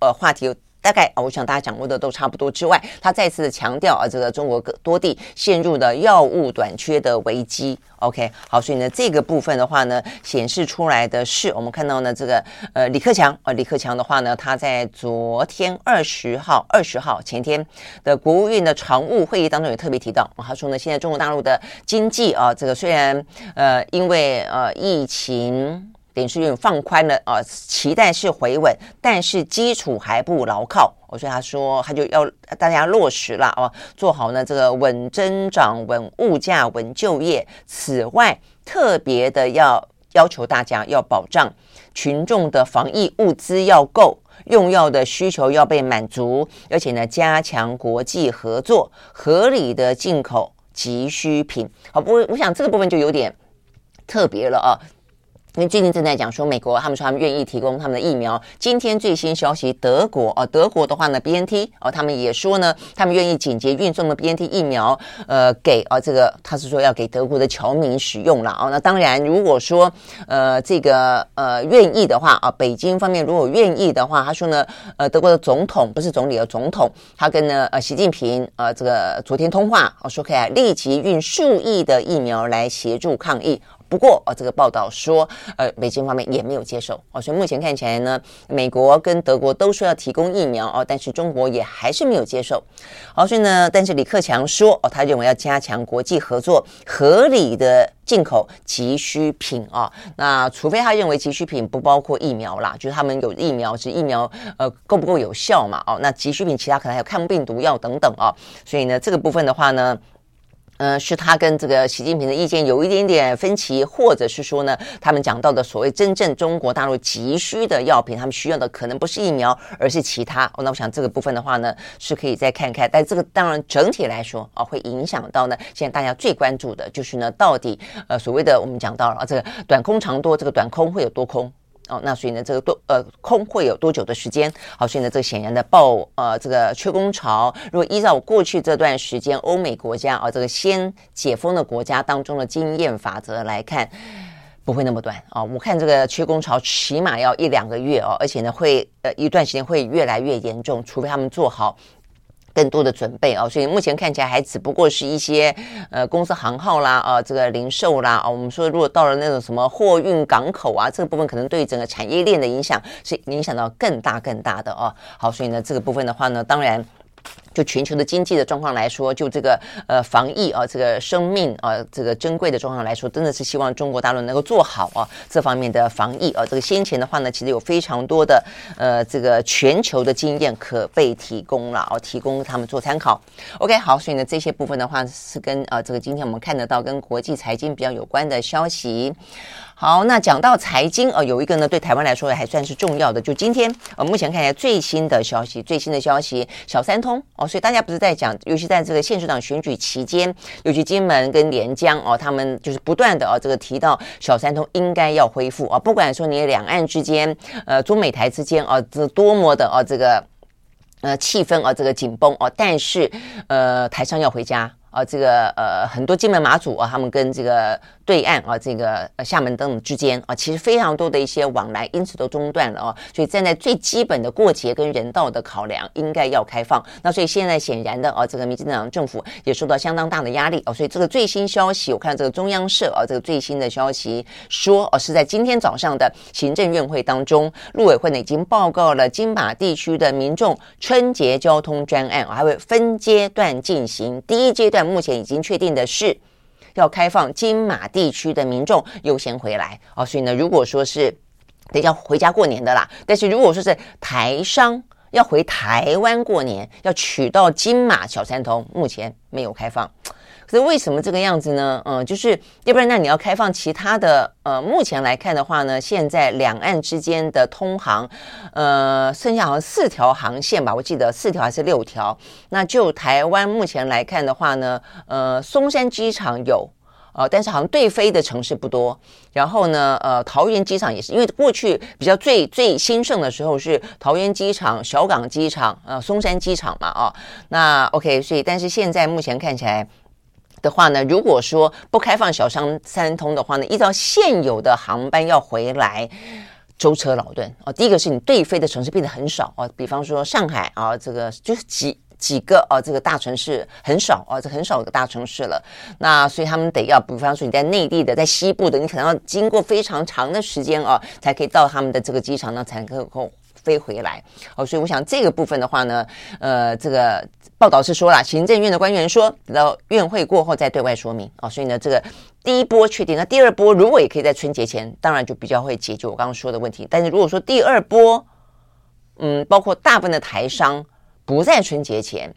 呃话题有。大概、哦、我想大家掌握的都差不多之外，他再次的强调啊，这个中国多地陷入了药物短缺的危机。OK， 好，所以呢这个部分的话呢，显示出来的是我们看到呢这个呃李克强呃李克强的话呢，他在昨天二十号二十号前天的国务院的常务会议当中也特别提到，哦、他说呢现在中国大陆的经济啊，这个虽然呃因为呃疫情。等于是有点放宽了啊、呃，期待是回稳，但是基础还不牢靠。我、哦、所以他说，他就要大家落实了啊、哦，做好呢这个稳增长、稳物价、稳就业。此外，特别的要要求大家要保障群众的防疫物资要够，用药的需求要被满足，而且呢，加强国际合作，合理的进口急需品。好，不过我想这个部分就有点特别了啊。因为最近正在讲说美国他们说他们愿意提供他们的疫苗，今天最新消息德国、啊、德国的话呢 B N T、啊、他们也说呢他们愿意紧急运送的 B N T 疫苗呃，给、啊、这个他是说要给德国的侨民使用了、啊、那当然如果说呃这个呃愿意的话啊，北京方面如果愿意的话，他说呢呃德国的总统不是总理的总统他跟呢呃习近平呃这个昨天通话、啊、说可以立即运数亿的疫苗来协助抗疫。不过、哦、这个报道说呃，北京方面也没有接受、哦、所以目前看起来呢，美国跟德国都说要提供疫苗、哦、但是中国也还是没有接受、哦、所以呢，但是李克强说、哦、他认为要加强国际合作，合理的进口急需品啊，那除非他认为急需品不包括疫苗啦，就是他们有疫苗，是疫苗呃够不够有效嘛？哦，那急需品其他可能还有抗病毒药等等啊，所以呢，这个部分的话呢。呃，是他跟这个习近平的意见有一点点分歧，或者是说呢，他们讲到的所谓真正中国大陆急需的药品，他们需要的可能不是疫苗，而是其他、哦、那我想这个部分的话呢，是可以再看看，但这个当然整体来说啊，会影响到呢，现在大家最关注的就是呢，到底呃所谓的我们讲到了、啊、这个短空长多，这个短空会有多空哦，那所以呢，这个多呃空会有多久的时间？好，所以呢，这个显然的爆呃这个缺工潮，如果依照过去这段时间欧美国家啊、呃、这个先解封的国家当中的经验法则来看，不会那么短啊、哦！我看这个缺工潮起码要一两个月哦，而且呢会呃一段时间会越来越严重，除非他们做好更多的准备啊、哦，所以目前看起来还只不过是一些呃公司行号啦，啊、呃、这个零售啦，啊、呃、我们说如果到了那种什么货运港口啊，这个部分可能对整个产业链的影响是影响到更大更大的啊、哦。好，所以呢这个部分的话呢，当然。就全球的经济的状况来说，就这个呃防疫啊，这个生命啊，这个珍贵的状况来说，真的是希望中国大陆能够做好啊这方面的防疫啊。这个先前的话呢，其实有非常多的呃这个全球的经验可被提供了啊，提供他们做参考。OK， 好，所以呢这些部分的话是跟啊这个今天我们看得到跟国际财经比较有关的消息。好，那讲到财经呃有一个呢对台湾来说还算是重要的，就今天呃目前看起来最新的消息最新的消息小三通哦，所以大家不是在讲，尤其在这个县市长选举期间，尤其金门跟连江哦，他们就是不断的哦这个提到小三通应该要恢复啊、哦、不管说你两岸之间呃中美台之间啊、哦、这多么的哦这个呃气氛啊、哦、这个紧绷哦，但是呃台商要回家。啊，这个呃，很多金门马祖啊，他们跟这个对岸啊，这个厦门等等之间啊，其实非常多的一些往来，因此都中断了啊。所以站在最基本的过节跟人道的考量，应该要开放。那所以现在显然的啊，这个民进党政府也受到相当大的压力啊。所以这个最新消息，我看这个中央社啊，这个最新的消息说，啊，是在今天早上的行政院会当中，陆委会呢已经报告了金马地区的民众春节交通专案啊，还会分阶段进行，第一阶段。目前已经确定的是要开放金马地区的民众优先回来、哦、所以呢如果说是得要回家过年的啦，但是如果说是台商要回台湾过年要取到金马小三通目前没有开放，可是为什么这个样子呢？嗯，就是要不然那你要开放其他的呃，目前来看的话呢，现在两岸之间的通航呃，剩下好像四条航线吧，我记得四条还是六条，那就台湾目前来看的话呢呃，松山机场有呃，但是好像对飞的城市不多，然后呢呃，桃园机场也是，因为过去比较最最兴盛的时候是桃园机场、小港机场呃，松山机场嘛啊、哦，那 OK， 所以但是现在目前看起来的话呢，如果说不开放小三通的话呢，依照现有的航班要回来舟车劳顿、哦、第一个是你对飞的城市变得很少、哦、比方说上海啊，这个就是几几个啊、哦，这个大城市很少啊、哦，这很少有个大城市了。那所以他们得要，比方说你在内地的，在西部的，你可能要经过非常长的时间啊、哦，才可以到他们的这个机场呢，才能够飞回来。哦，所以我想这个部分的话呢，呃，这个。报道是说啦，行政院的官员说，等到院会过后再对外说明啊、哦，所以呢，这个第一波确定，那第二波如果也可以在春节前，当然就比较会解决我刚刚说的问题。但是如果说第二波，嗯，包括大部分的台商不在春节前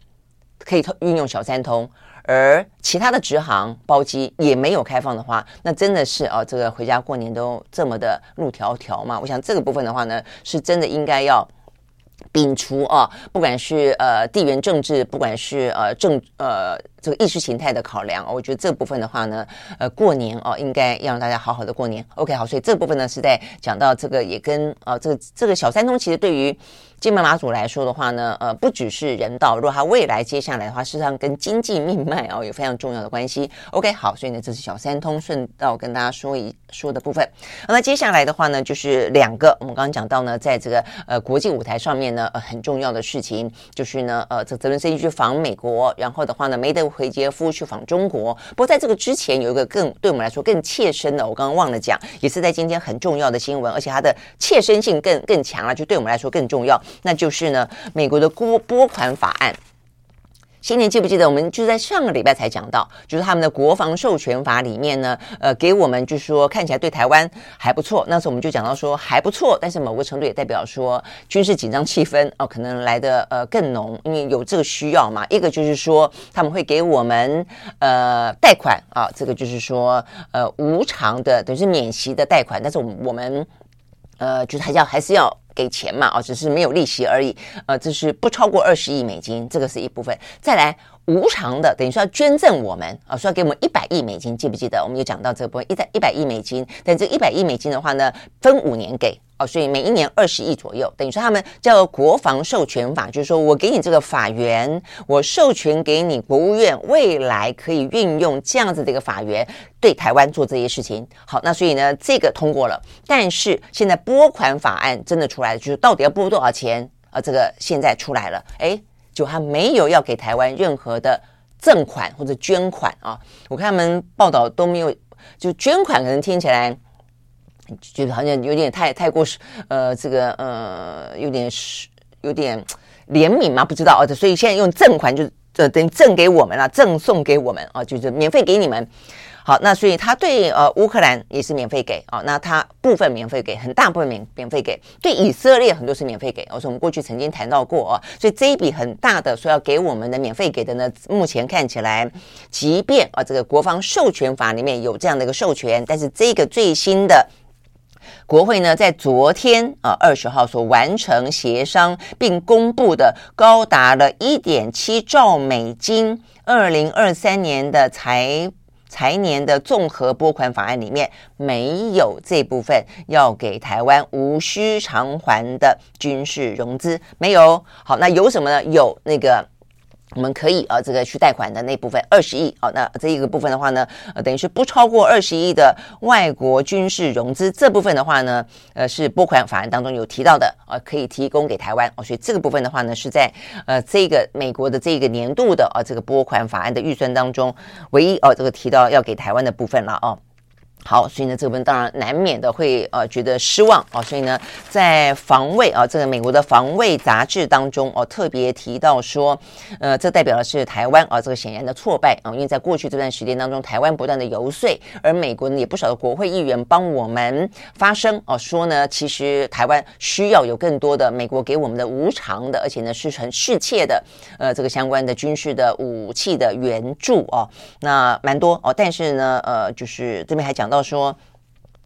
可以运用小三通，而其他的直航包机也没有开放的话，那真的是啊、哦，这个回家过年都这么的路迢迢嘛。我想这个部分的话呢，是真的应该要。摒除啊，不管是呃地缘政治，不管是呃政呃这个意识形态的考量，我觉得这部分的话呢，呃过年哦、呃、应该要让大家好好的过年。OK， 好，所以这部分呢是在讲到这个也跟啊、呃、这个这个小三通其实对于金门马祖来说的话呢，呃，不只是人道，如果它未来接下来的话，事实上跟经济命脉啊、哦、有非常重要的关系。OK， 好，所以呢，这是小三通顺道跟大家说一说的部分。啊、那接下来的话呢，就是两个我们刚刚讲到呢，在这个呃国际舞台上面呢、呃，很重要的事情就是呢，呃，这泽伦斯基去访美国，然后的话呢，梅德韦杰夫去访中国。不过在这个之前有一个更对我们来说更切身的，我刚刚忘了讲，也是在今天很重要的新闻，而且它的切身性更更强了、啊，就对我们来说更重要。那就是呢，美国的拨款法案。新年记不记得我们就在上个礼拜才讲到，就是他们的国防授权法里面呢，呃，给我们就是说看起来对台湾还不错。那时候我们就讲到说还不错，但是某个程度也代表说军事紧张气氛哦、呃，可能来的呃更浓，因为有这个需要嘛。一个就是说他们会给我们呃贷款啊、呃，这个就是说呃无偿的等于是免息的贷款，但是我们我们呃就是还要还是要。给钱嘛、哦、只是没有利息而已，呃，这是不超过二十亿美金，这个是一部分。再来无偿的等于说要捐赠我们、啊、说要给我们一百亿美金，记不记得我们有讲到这个部分一百亿美金，但这一百亿美金的话呢分五年给、啊、所以每一年二十亿左右，等于说他们叫国防授权法，就是说我给你这个法源，我授权给你国务院未来可以运用这样子的一个法源对台湾做这些事情。好，那所以呢这个通过了，但是现在拨款法案真的出来了，就是到底要拨多少钱啊、呃？这个现在出来了，诶就他没有要给台湾任何的赠款或者捐款啊！我看他们报道都没有，就捐款可能听起来就好像有点太太过呃，这个呃，有点有点怜悯嘛，不知道啊。所以现在用赠款就呃等于赠给我们了、啊，赠送给我们啊，就是免费给你们。好，那所以他对呃乌克兰也是免费给啊、哦，那他部分免费给，很大部分免免费给，对以色列很多是免费给，我、哦、说我们过去曾经谈到过啊、哦，所以这一笔很大的说要给我们的免费给的呢，目前看起来，即便啊、哦、这个国防授权法里面有这样的一个授权，但是这个最新的。国会呢，在昨天啊二十号所完成协商并公布的高达了 一点七兆美金二零二三年的财财年的综合拨款法案里面没有这部分要给台湾无需偿还的军事融资，没有。好，那有什么呢？有那个我们可以啊，这个去贷款的那部分二十亿啊，那这一个部分的话呢，呃，等于是不超过二十亿的外国军事融资这部分的话呢，呃，是拨款法案当中有提到的啊、呃，可以提供给台湾哦，所以这个部分的话呢，是在呃这个美国的这个年度的啊这个拨款法案的预算当中唯一哦、啊、这个提到要给台湾的部分了哦。好，所以呢，这个部分当然难免的会呃觉得失望啊、哦，所以呢，在防卫啊、呃、这个美国的防卫杂志当中哦、呃、特别提到说，呃，这代表的是台湾啊、呃、这个显然的挫败啊、呃，因为在过去这段时间当中，台湾不断的游说，而美国呢也不少的国会议员帮我们发声哦、呃，说呢，其实台湾需要有更多的美国给我们的无偿的，而且呢是很适切的呃这个相关的军事的武器的援助哦、呃，那蛮多哦、呃，但是呢呃就是这边还讲到。说，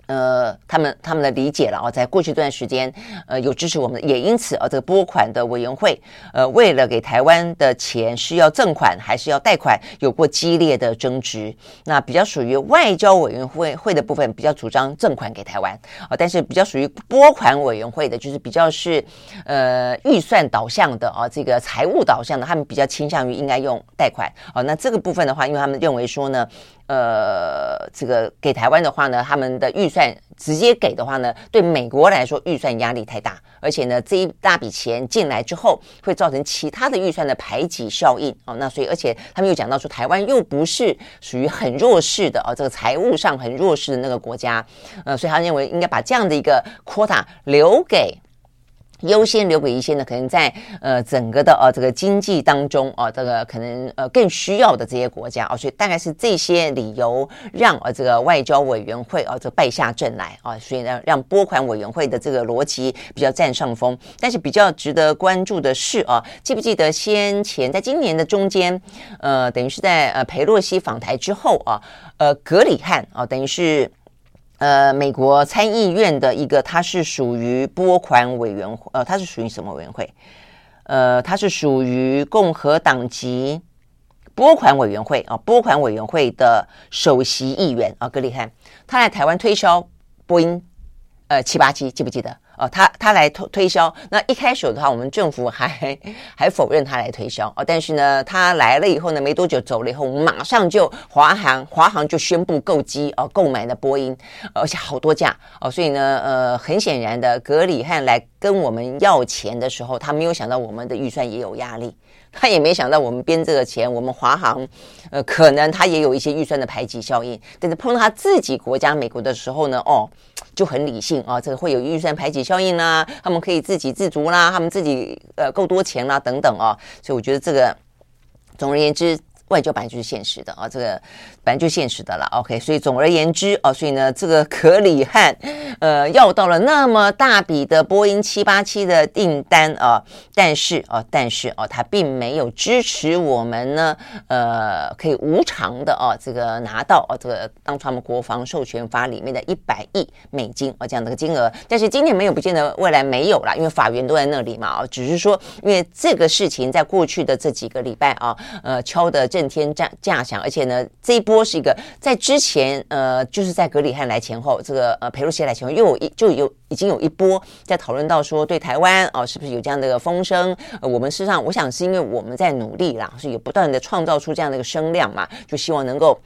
呃，他们他们的理解了啊、哦，在过去一段时间，呃，有支持我们的，也因此啊、哦，这个拨款的委员会，呃，为了给台湾的钱是要赠款还是要贷款，有过激烈的争执。那比较属于外交委员会会的部分，比较主张赠款给台湾啊、哦，但是比较属于拨款委员会的，就是比较是呃预算导向的啊、哦，这个财务导向的，他们比较倾向于应该用贷款啊、哦。那这个部分的话，因为他们认为说呢。呃，这个给台湾的话呢，他们的预算直接给的话呢，对美国来说预算压力太大，而且呢，这一大笔钱进来之后，会造成其他的预算的排挤效应哦。那所以，而且他们又讲到说，台湾又不是属于很弱势的哦，这个财务上很弱势的那个国家，呃，所以他认为应该把这样的一个 quota 留给。优先留给一些呢，可能在呃整个的呃这个经济当中啊、呃，这个可能呃更需要的这些国家啊、呃，所以大概是这些理由让呃这个外交委员会啊、呃、这败下阵来啊、呃，所以呢让拨款委员会的这个逻辑比较占上风。但是比较值得关注的是啊、呃，记不记得先前在今年的中间，呃，等于是在呃裴洛西访台之后啊，呃葛里汉啊、呃，等于是。呃，美国参议院的一个，它是属于拨款委员会，呃，它是属于什么委员会？呃，它是属于共和党籍拨款委员会啊，拨款委员会的首席议员啊，葛利汉，他来台湾推销波音呃七八七，记不记得？呃、他, 他来推销。那一开始的话我们政府还还否认他来推销、哦、但是呢他来了以后呢没多久走了以后，马上就华航华航就宣布购机、呃、购买了波音，而且好多架、呃、所以呢呃，很显然的葛礼汉来跟我们要钱的时候，他没有想到我们的预算也有压力，他也没想到我们编这个钱，我们华航呃，可能他也有一些预算的排挤效应，但是碰到他自己国家美国的时候呢哦，就很理性啊，这个会有预算排挤效应啦，他们可以自给自足啦，他们自己呃够多钱啦等等啊，所以我觉得这个总而言之外交本来就是现实的啊，这个本来就是现实的啦 OK， 所以总而言之啊，所以呢这个葛礼汉呃要到了那么大笔的波音七八七的订单啊，但是啊但是啊他并没有支持我们呢呃可以无偿的啊这个拿到啊这个当初他们国防授权法里面的一百亿美金啊这样的个金额，但是今年没有不见得未来没有啦，因为法源都在那里嘛啊，只是说因为这个事情在过去的这几个礼拜啊呃敲的震天价响，而且呢这一波是一个在之前呃就是在葛礼汉来前后，这个呃裴洛西来前后又有一就有已经有一波在讨论到说对台湾啊、呃、是不是有这样的一个风声、呃、我们事实上我想是因为我们在努力啦，是有不断的创造出这样的一个声量嘛，就希望能够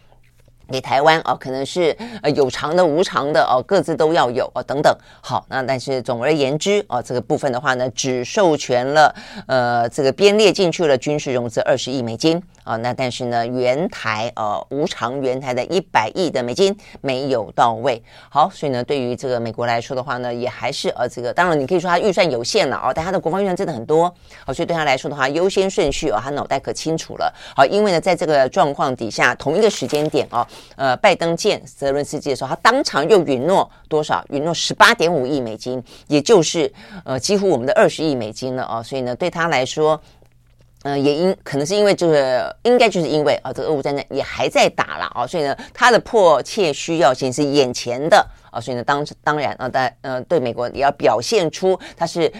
给台湾啊、呃、可能是呃有偿的无偿的哦、呃、各自都要有哦、呃、等等。好，那但是总而言之哦、呃、这个部分的话呢只授权了呃这个编列进去了军事融资二十亿美金啊、呃、那但是呢援台呃无偿援台的一百亿的美金没有到位。好，所以呢对于这个美国来说的话呢也还是呃这个当然你可以说它预算有限了哦、呃、但它的国防预算真的很多哦、呃、所以对它来说的话优先顺序哦、呃、它脑袋可清楚了。好、呃、因为呢在这个状况底下同一个时间点哦、呃呃，拜登见泽伦斯基的时候，他当场又允诺多少？允诺 十八点五亿美金，也就是呃几乎我们的二十亿美金了啊、哦。所以呢，对他来说，呃，也因可能是因为这个，应该就是因为啊，这个俄乌战争也还在打了啊，所以呢，他的迫切需要性是眼前的。啊、所以呢 当, 当然啊，但呃，对美国也要表现出它是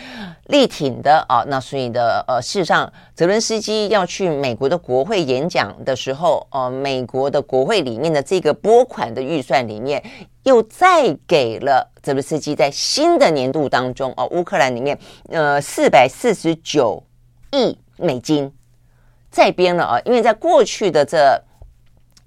力挺的啊。那所以的呃，事实上，泽伦斯基要去美国的国会演讲的时候，呃，美国的国会里面的这个拨款的预算里面，又再给了泽伦斯基在新的年度当中啊、呃，乌克兰里面呃四百四十九亿美金再编了啊，因为在过去的这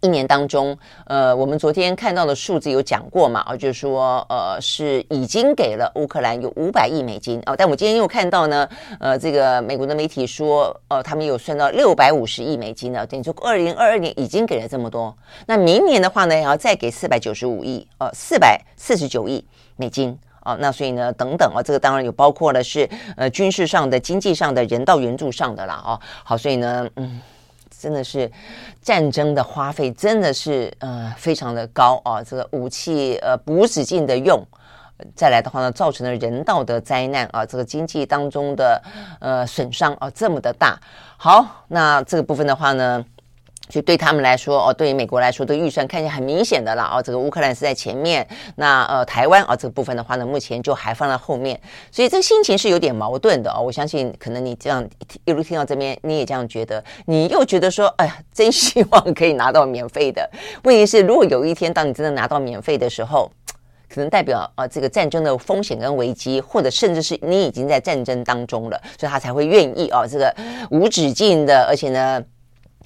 一年当中，呃，我们昨天看到的数字有讲过嘛，啊，就是说，呃，是已经给了乌克兰有五百亿美金啊、呃，但我今天又看到呢，呃，这个美国的媒体说，呃，他们有算到六百五十亿美金了，等于说二零二二年已经给了这么多，那明年的话呢，也要再给四百九十五亿，呃，四百四十九亿美金。哦、那所以呢等等啊、哦，这个当然有包括了是呃军事上的、经济上的、人道援助上的啦哦。好，所以呢，嗯，真的是战争的花费真的是呃非常的高啊、哦，这个武器呃无止境的用。再来的话呢造成了人道的灾难啊，这个经济当中的呃损伤啊这么的大。好，那这个部分的话呢，所以对他们来说哦，对于美国来说的预算看起来很明显的啦哦，这个乌克兰是在前面，那呃台湾啊、哦、这个部分的话呢，目前就还放在后面，所以这个心情是有点矛盾的哦。我相信可能你这样一路听到这边，你也这样觉得，你又觉得说，哎呀，真希望可以拿到免费的。问题是，如果有一天当你真的拿到免费的时候，可能代表啊、呃、这个战争的风险跟危机，或者甚至是你已经在战争当中了，所以他才会愿意啊、哦、这个无止境的，而且呢。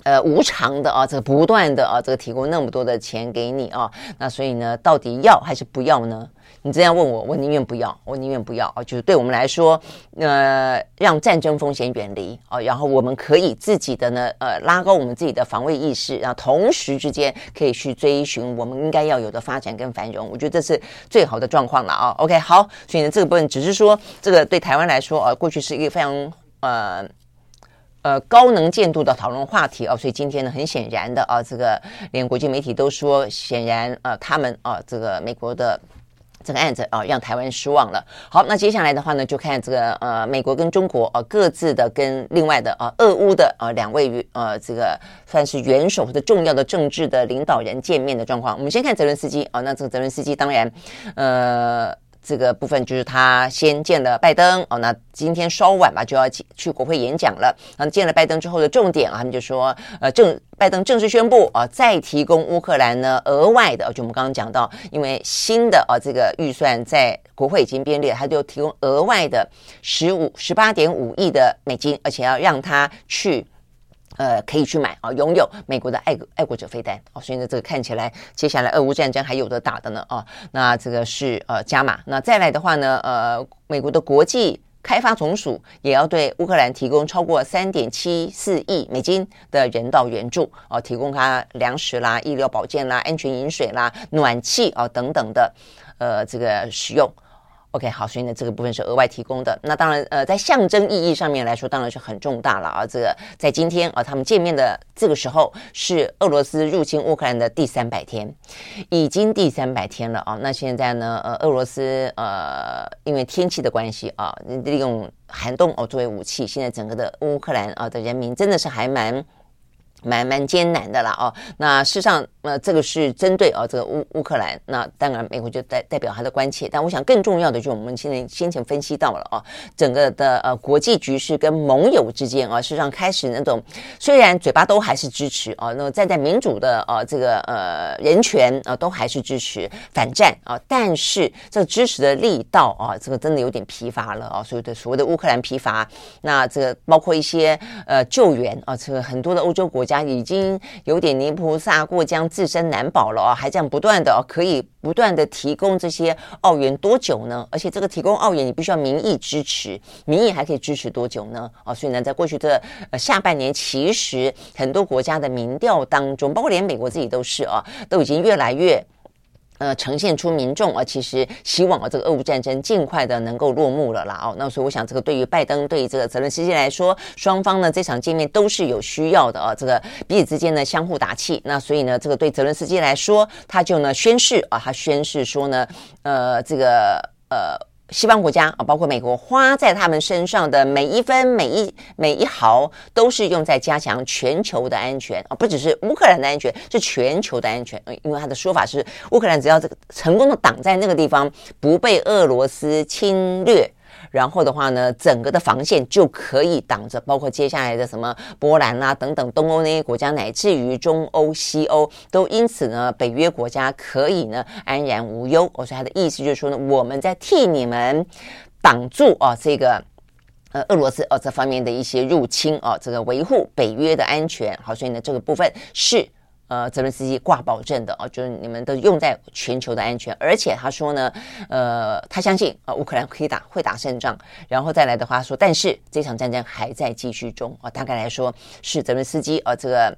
呃，无偿的啊，这个不断的啊，这个提供那么多的钱给你啊，那所以呢，到底要还是不要呢？你这样问我，我宁愿不要，我宁愿不要啊！就是对我们来说，呃，让战争风险远离啊，然后我们可以自己的呢，呃，拉高我们自己的防卫意识，然后同时之间可以去追寻我们应该要有的发展跟繁荣。我觉得这是最好的状况了啊。OK， 好，所以呢，这个部分只是说，这个对台湾来说啊，过去是一个非常呃。呃，高能见度的讨论话题啊、哦，所以今天呢，很显然的啊，这个连国际媒体都说，显然啊，他们啊，这个美国的这个案子啊，让台湾失望了。好，那接下来的话呢，就看这个呃，美国跟中国啊，各自的跟另外的啊，俄乌的啊，两位呃，这个算是元首或者重要的政治的领导人见面的状况。我们先看泽伦斯基啊，那这个泽伦斯基当然呃。这个部分就是他先见了拜登哦，那今天稍晚吧就要去国会演讲了。那见了拜登之后的重点啊，他们就说呃正拜登正式宣布啊，再提供乌克兰呢额外的，就我们刚刚讲到，因为新的啊这个预算在国会已经编列，他就提供额外的十五十八点五亿的美金，而且要让他去。呃，可以去买啊，拥有美国的爱爱国者飞弹啊，所以呢，这个看起来接下来俄乌战争还有的打的呢啊，那这个是呃加码，那再来的话呢，呃，美国的国际开发总署也要对乌克兰提供超过 三点七四亿美金的人道援助啊，提供它粮食啦、医疗保健啦、安全饮水啦、暖气啊等等的呃这个使用。OK， 好，所以呢，这个部分是额外提供的。那当然，呃，在象征意义上面来说，当然是很重大了啊。这个在今天啊，他们见面的这个时候是俄罗斯入侵乌克兰的第三百天，已经第三百天了啊。那现在呢，呃，俄罗斯呃，因为天气的关系啊，利用寒冬哦作为武器，现在整个的乌克兰啊的人民真的是还蛮。蛮蛮艰难的啦哦，那事实上呃这个是针对哦这个乌乌克兰，那当然美国就代代表他的关切，但我想更重要的就是我们现在先前分析到了哦，整个的呃国际局势跟盟友之间啊、哦，事实上开始那种虽然嘴巴都还是支持哦，那站在民主的呃这个呃人权啊、呃、都还是支持反战啊、哦，但是这个支持的力道啊、哦，这个真的有点疲乏了哦，所以对所谓的乌克兰疲乏，那这个包括一些呃救援啊、哦，这个很多的欧洲国家。已经有点泥菩萨过江自身难保了、哦、还这样不断的、哦、可以不断的提供这些澳元多久呢？而且这个提供澳元你必须要民意支持，民意还可以支持多久呢、哦、所以呢在过去的、呃、下半年其实很多国家的民调当中，包括连美国自己都是、哦、都已经越来越呃，呈现出民众啊、呃，其实希望啊、呃，这个俄乌战争尽快的能够落幕了啦哦。那所以我想，这个对于拜登、对于这个泽连斯基来说，双方呢这场见面都是有需要的啊、呃。这个彼此之间呢相互打气。那所以呢，这个对泽连斯基来说，他就呢宣誓啊、呃，他宣誓说呢，呃，这个呃。西方国家啊，包括美国，花在他们身上的每一分、每一每一毫，都是用在加强全球的安全啊，不只是乌克兰的安全，是全球的安全。因为他的说法是，乌克兰只要这个成功的挡在那个地方，不被俄罗斯侵略。然后的话呢，整个的防线就可以挡着，包括接下来的什么波兰啦、啊、等等东欧那些国家，乃至于中欧、西欧，都因此呢，北约国家可以呢安然无忧。哦，所以他的意思就是说呢，我们在替你们挡住啊、哦、这个。呃，俄罗斯哦这方面的一些入侵哦，这个维护北约的安全。好，所以呢这个部分是。呃，泽连斯基挂保证的、哦、就是你们都用在全球的安全，而且他说呢，呃，他相信啊、呃，乌克兰可以打会打胜仗，然后再来的话说，但是这场战争还在继续中啊、呃，大概来说是泽连斯基啊、呃、这个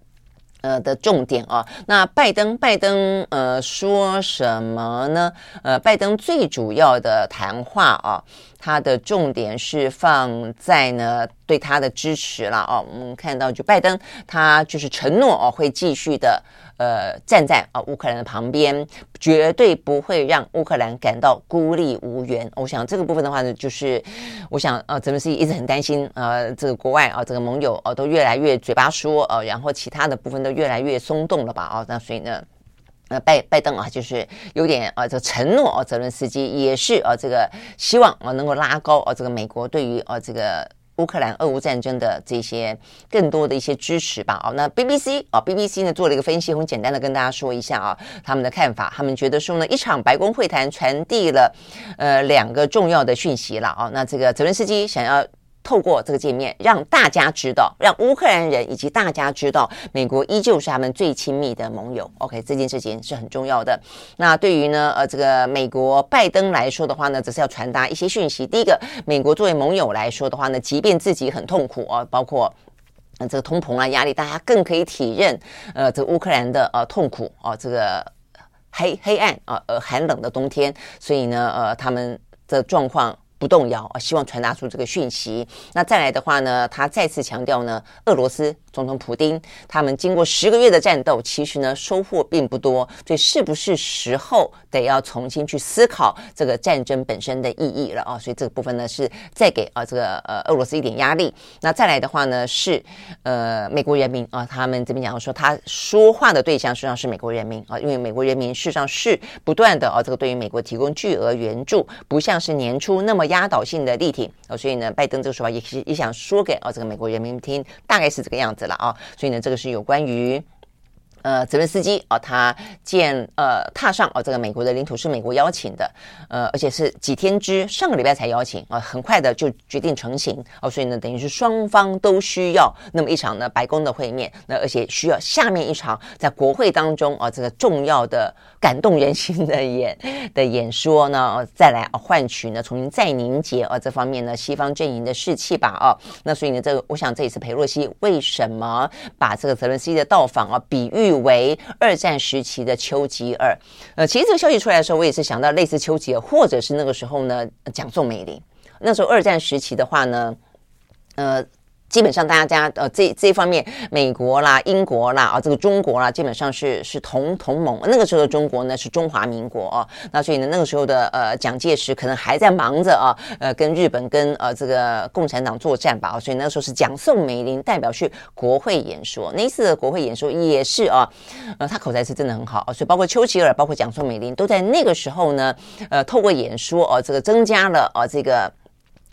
呃的重点啊、呃。那拜登，拜登呃说什么呢？呃，拜登最主要的谈话啊。他的重点是放在呢对他的支持了啊，我们看到就拜登他就是承诺哦、啊、会继续的呃站在啊乌克兰的旁边，绝对不会让乌克兰感到孤立无援。我想这个部分的话呢，就是我想呃泽连斯基一直很担心呃这个国外啊这个盟友啊都越来越嘴巴说啊，然后其他的部分都越来越松动了吧啊，那所以呢。呃，拜拜登啊，就是有点啊，这个承诺啊，泽连斯基也是啊，这个希望啊能够拉高啊，这个美国对于啊这个乌克兰俄乌战争的这些更多的一些支持吧啊。那 B B C 啊 ，B B C 呢做了一个分析，很简单的跟大家说一下啊，他们的看法，他们觉得说呢，一场白宫会谈传递了呃两个重要的讯息了啊。那这个泽连斯基想要。透过这个界面让大家知道，让乌克兰人以及大家知道美国依旧是他们最亲密的盟友。 OK， 这件事情是很重要的。那对于呢呃这个美国拜登来说的话呢，只是要传达一些讯息。第一个，美国作为盟友来说的话呢，即便自己很痛苦啊、哦、包括呃这个通膨啊压力，大家更可以体认呃这个乌克兰的呃痛苦啊、哦、这个黑黑暗啊、呃、寒冷的冬天。所以呢呃他们的状况不动摇啊，希望传达出这个讯息。那再来的话呢，他再次强调呢，俄罗斯总统普丁他们经过十个月的战斗，其实呢收获并不多，所以是不是时候得要重新去思考这个战争本身的意义了啊？所以这个部分呢是再给啊这个呃俄罗斯一点压力。那再来的话呢是呃美国人民啊，他们这边讲说他说话的对象实际上是美国人民啊，因为美国人民事实上是不断的啊这个对于美国提供巨额援助，不像是年初那么压倒性的力挺、哦、所以呢拜登这个说法 也, 也想说给、哦、这个美国人民听，大概是这个样子了啊、哦。所以呢这个是有关于呃，泽连斯基啊、哦，他见呃踏上哦这个美国的领土是美国邀请的，呃，而且是几天之上个礼拜才邀请啊、呃，很快的就决定成型哦，所以呢，等于是双方都需要那么一场呢白宫的会面，那而且需要下面一场在国会当中啊、哦、这个重要的感动人心的演的演说呢，哦、再来啊、哦、换取呢重新再凝结啊、哦、这方面呢西方阵营的士气吧啊、哦，那所以呢这个我想这一次裴洛西为什么把这个泽连斯基的到访啊比喻为二战时期的丘吉尔，呃，其实这个消息出来的时候，我也是想到类似丘吉尔，或者是那个时候呢，讲宋美龄。那时候二战时期的话呢，呃。基本上大家呃这这一方面美国啦英国啦啊这个中国啦基本上是是同同盟，那个时候的中国呢是中华民国啊，那所以呢那个时候的呃蒋介石可能还在忙着啊呃跟日本跟呃这个共产党作战吧啊，所以那个时候是蒋宋美龄代表去国会演说，那一次的国会演说也是啊呃他口才是真的很好啊，所以包括丘吉尔包括蒋宋美龄都在那个时候呢呃透过演说啊这个增加了啊这个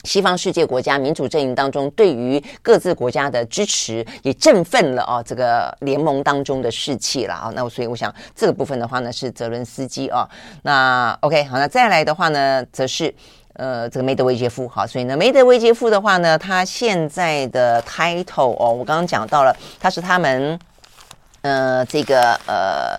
西方世界国家民主阵营当中对于各自国家的支持，也振奋了啊这个联盟当中的士气了啊。那所以我想这个部分的话呢是泽伦斯基啊。那 OK 好，那再来的话呢则是呃这个梅德韦杰夫。好，所以呢梅德韦杰夫的话呢他现在的 title 哦，我刚刚讲到了他是他们呃这个呃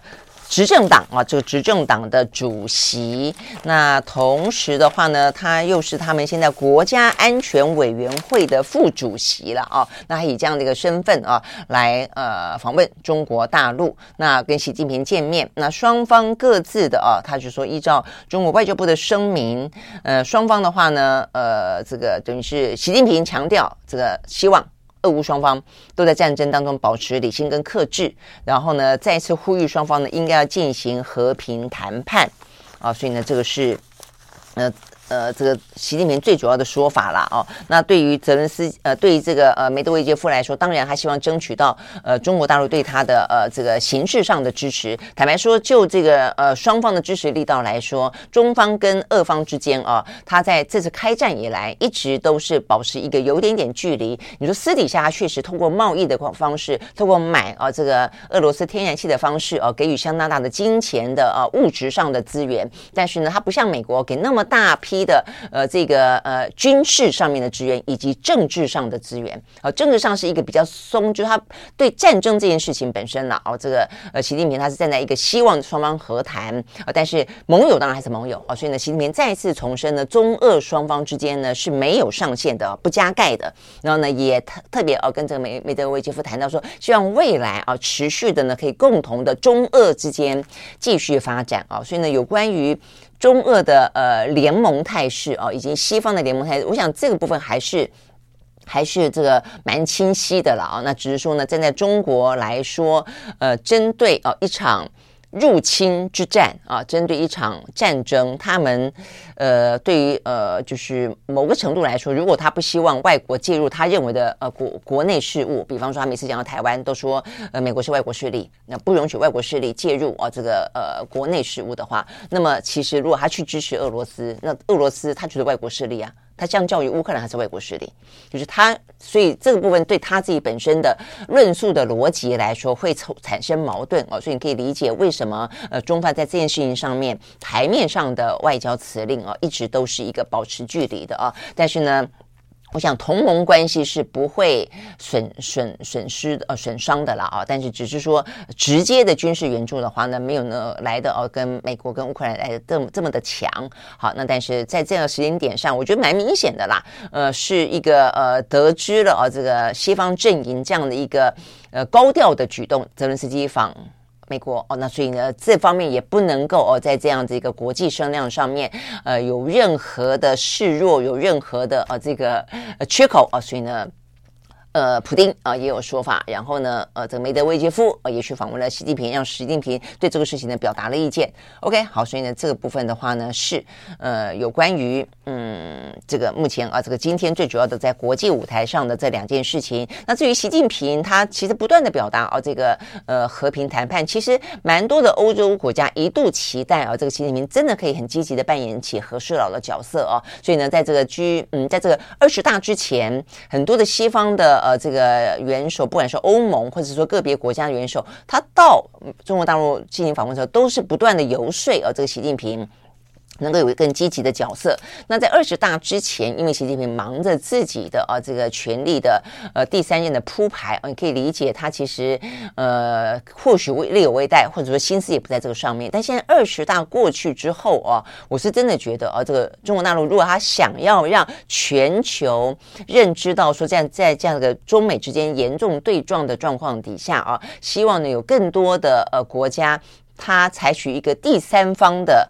执政党啊，这个执政党的主席，那同时的话呢，他又是他们现在国家安全委员会的副主席了啊。那他以这样的一个身份啊，来呃访问中国大陆，那跟习近平见面，那双方各自的啊，他就说依照中国外交部的声明，呃，双方的话呢，呃，这个等于是习近平强调这个希望俄乌双方都在战争当中保持理性跟克制，然后呢再次呼吁双方呢应该要进行和平谈判啊，所以呢这个是呃呃这个习近平最主要的说法啦哦。那对于泽伦斯呃对于这个呃梅德韦杰夫来说，当然他希望争取到呃中国大陆对他的呃这个形式上的支持。坦白说，就这个呃双方的支持力道来说，中方跟俄方之间啊，他在这次开战以来一直都是保持一个有点点距离。你说私底下他确实通过贸易的方式，通过买啊这个俄罗斯天然气的方式啊，给予相当大的金钱的啊物质上的资源，但是呢，他不像美国给那么大批的呃，这个呃，军事上面的支援以及政治上的资源啊、呃，政治上是一个比较松，就是他对战争这件事情本身了哦，这个呃，习近平他是站在一个希望双方和谈啊、呃，但是盟友当然还是盟友啊、呃，所以呢，习近平再次重申呢，中俄双方之间呢是没有上限的，不加盖的，然后呢，也特特别哦、呃，跟这个梅梅德韦杰夫谈到说，希望未来啊、呃，持续的呢可以共同的中俄之间继续发展啊、呃，所以呢，有关于中俄的呃联盟态势啊，以及西方的联盟态势，我想这个部分还是还是这个蛮清晰的了啊。那只是说呢，站在中国来说，呃，针对啊、呃、一场入侵之战啊，针对一场战争，他们呃对于呃就是某个程度来说，如果他不希望外国介入他认为的呃国国内事务，比方说他每次讲到台湾都说呃美国是外国势力，那、呃、不容许外国势力介入啊、呃、这个呃国内事务的话，那么其实如果他去支持俄罗斯，那俄罗斯他就是外国势力啊。他相较于乌克兰还是外国势力，就是他，所以这个部分对他自己本身的论述的逻辑来说会产生矛盾哦，所以你可以理解为什么呃中方在这件事情上面台面上的外交辞令哦一直都是一个保持距离的啊，但是呢。我想同盟关系是不会损损损失呃损伤的啦啊，但是只是说直接的军事援助的话呢，没有呢来的哦、啊，跟美国跟乌克兰来的这么这么的强。好，那但是在这个时间点上，我觉得蛮明显的啦，呃，是一个呃得知了啊这个西方阵营这样的一个呃高调的举动，泽伦斯基访美国哦，那所以呢，这方面也不能够哦，在这样子一个国际声量上面，呃，有任何的示弱，有任何的呃这个呃缺口啊、哦，所以呢。呃，普丁啊、呃、也有说法，然后呢，呃，这个梅德韦杰夫、呃、也去访问了习近平，让习近平对这个事情呢表达了意见。OK， 好，所以呢，这个部分的话呢是呃有关于嗯这个目前啊这个今天最主要的在国际舞台上的这两件事情。那至于习近平他其实不断的表达啊这个呃和平谈判，其实蛮多的欧洲国家一度期待啊这个习近平真的可以很积极的扮演起和事佬的角色啊。所以呢，在这个 G 嗯在这个二十大之前，很多的西方的呃，这个元首，不管是欧盟，或者说个别国家元首，他到中国大陆进行访问的时候，都是不断的游说呃，这个习近平能够有一个更积极的角色。那在二十大之前，因为习近平忙着自己的啊这个权力的呃第三任的铺排、啊、你可以理解他其实呃或许力有未逮，或者说心思也不在这个上面。但现在二十大过去之后啊，我是真的觉得啊，这个中国大陆如果他想要让全球认知到说这样在这样的中美之间严重对撞的状况底下啊，希望呢有更多的呃国家他采取一个第三方的。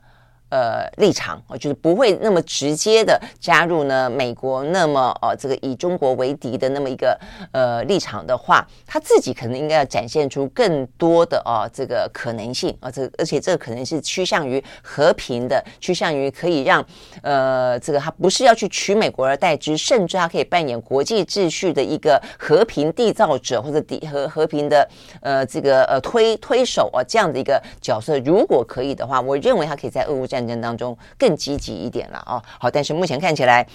呃，立场就是不会那么直接的加入呢美国那么呃这个以中国为敌的那么一个呃立场的话，他自己可能应该要展现出更多的啊、呃、这个可能性啊、呃，这而且这可能是趋向于和平的，趋向于可以让呃这个他不是要去取美国而代之，甚至他可以扮演国际秩序的一个和平缔造者或者底和和平的呃这个呃推推手啊、呃、这样的一个角色。如果可以的话，我认为他可以在俄乌战。战争当中更积极一点了啊、哦！好，但是目前看起来，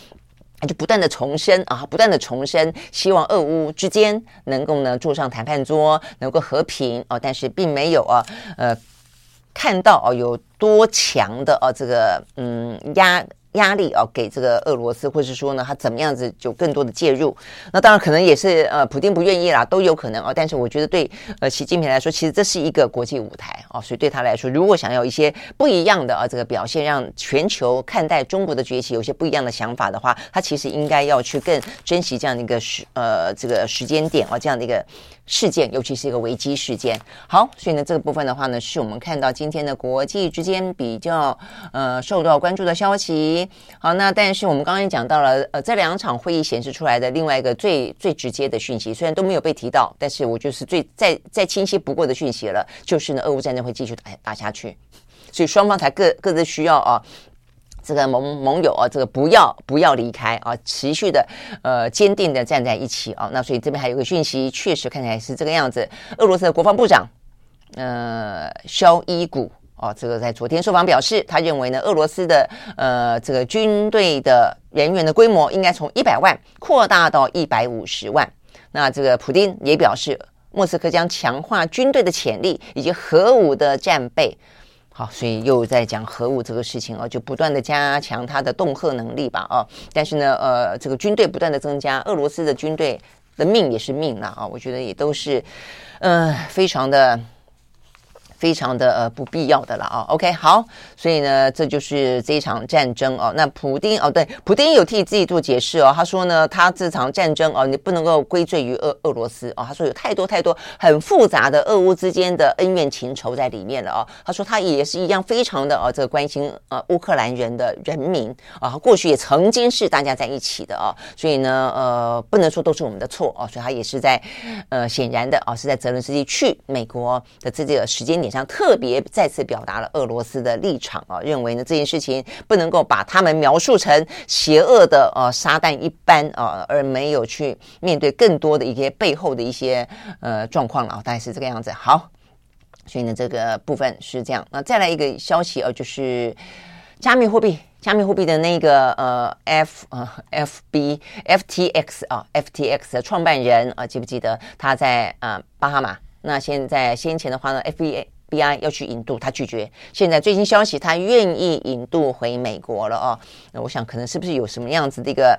就不断的重申啊，不断的重申，希望俄乌之间能够呢坐上谈判桌，能够和平哦，但是并没有啊，呃，看到哦有多强的哦这个嗯压。压力啊，给这个俄罗斯，或是说呢，他怎么样子有更多的介入？那当然可能也是呃，普丁不愿意啦，都有可能啊。但是我觉得对呃习近平来说，其实这是一个国际舞台啊，所以对他来说，如果想要一些不一样的啊这个表现，让全球看待中国的崛起有些不一样的想法的话，他其实应该要去更珍惜这样的一个时呃这个时间点啊，这样的一个事件，尤其是一个危机事件。好，所以呢这个部分的话呢，是我们看到今天的国际之间比较呃受到关注的消息。好，那但是我们刚刚讲到了，呃，这两场会议显示出来的另外一个最最直接的讯息，虽然都没有被提到，但是我就是最再再清晰不过的讯息了，就是呢，俄乌战争会继续打打下去，所以双方才各各自需要啊。这个盟盟友啊，这个不要不要离开啊，持续的呃坚定的站在一起啊。那所以这边还有个讯息，确实看起来是这个样子。俄罗斯的国防部长呃肖伊古哦，这个在昨天受访表示，他认为呢，俄罗斯的呃这个军队的人员的规模应该从一百万扩大到一百五十万。那这个普丁也表示，莫斯科将强化军队的潜力以及核武的战备。好，所以又在讲核武这个事情哦、啊，就不断的加强它的恫吓能力吧哦、啊。但是呢，呃，这个军队不断的增加，俄罗斯的军队的命也是命啦啊，我觉得也都是，呃，非常的。非常的呃不必要的了啊 ，OK， 好，所以呢，这就是这一场战争哦。那普丁哦，对，普丁有替自己做解释哦，他说呢，他这场战争哦，你不能够归罪于俄俄罗斯哦，他说有太多太多很复杂的俄乌之间的恩怨情仇在里面了哦。他说他也是一样非常的哦，这个关心呃乌克兰人的人民啊，过去也曾经是大家在一起的哦，所以呢呃不能说都是我们的错哦，所以他也是在呃显然的啊、哦、是在泽连斯基去美国的这个时间点。上特别再次表达了俄罗斯的立场啊，认为呢这件事情不能够把他们描述成邪恶的呃撒旦一般啊，而没有去面对更多的一些背后的一些呃状况了啊，大概是这个样子。好，所以呢这个部分是这样。那再来一个消息啊，就是加密货币。加密货币的那个呃 F 呃 FB FTX 啊 FTX 的创办人啊，记不记得他在呃巴哈马？那现在先前的话呢 ，F B I 要去引渡，他拒绝。现在最新消息，他愿意引渡回美国了哦。那我想，可能是不是有什么样子的一个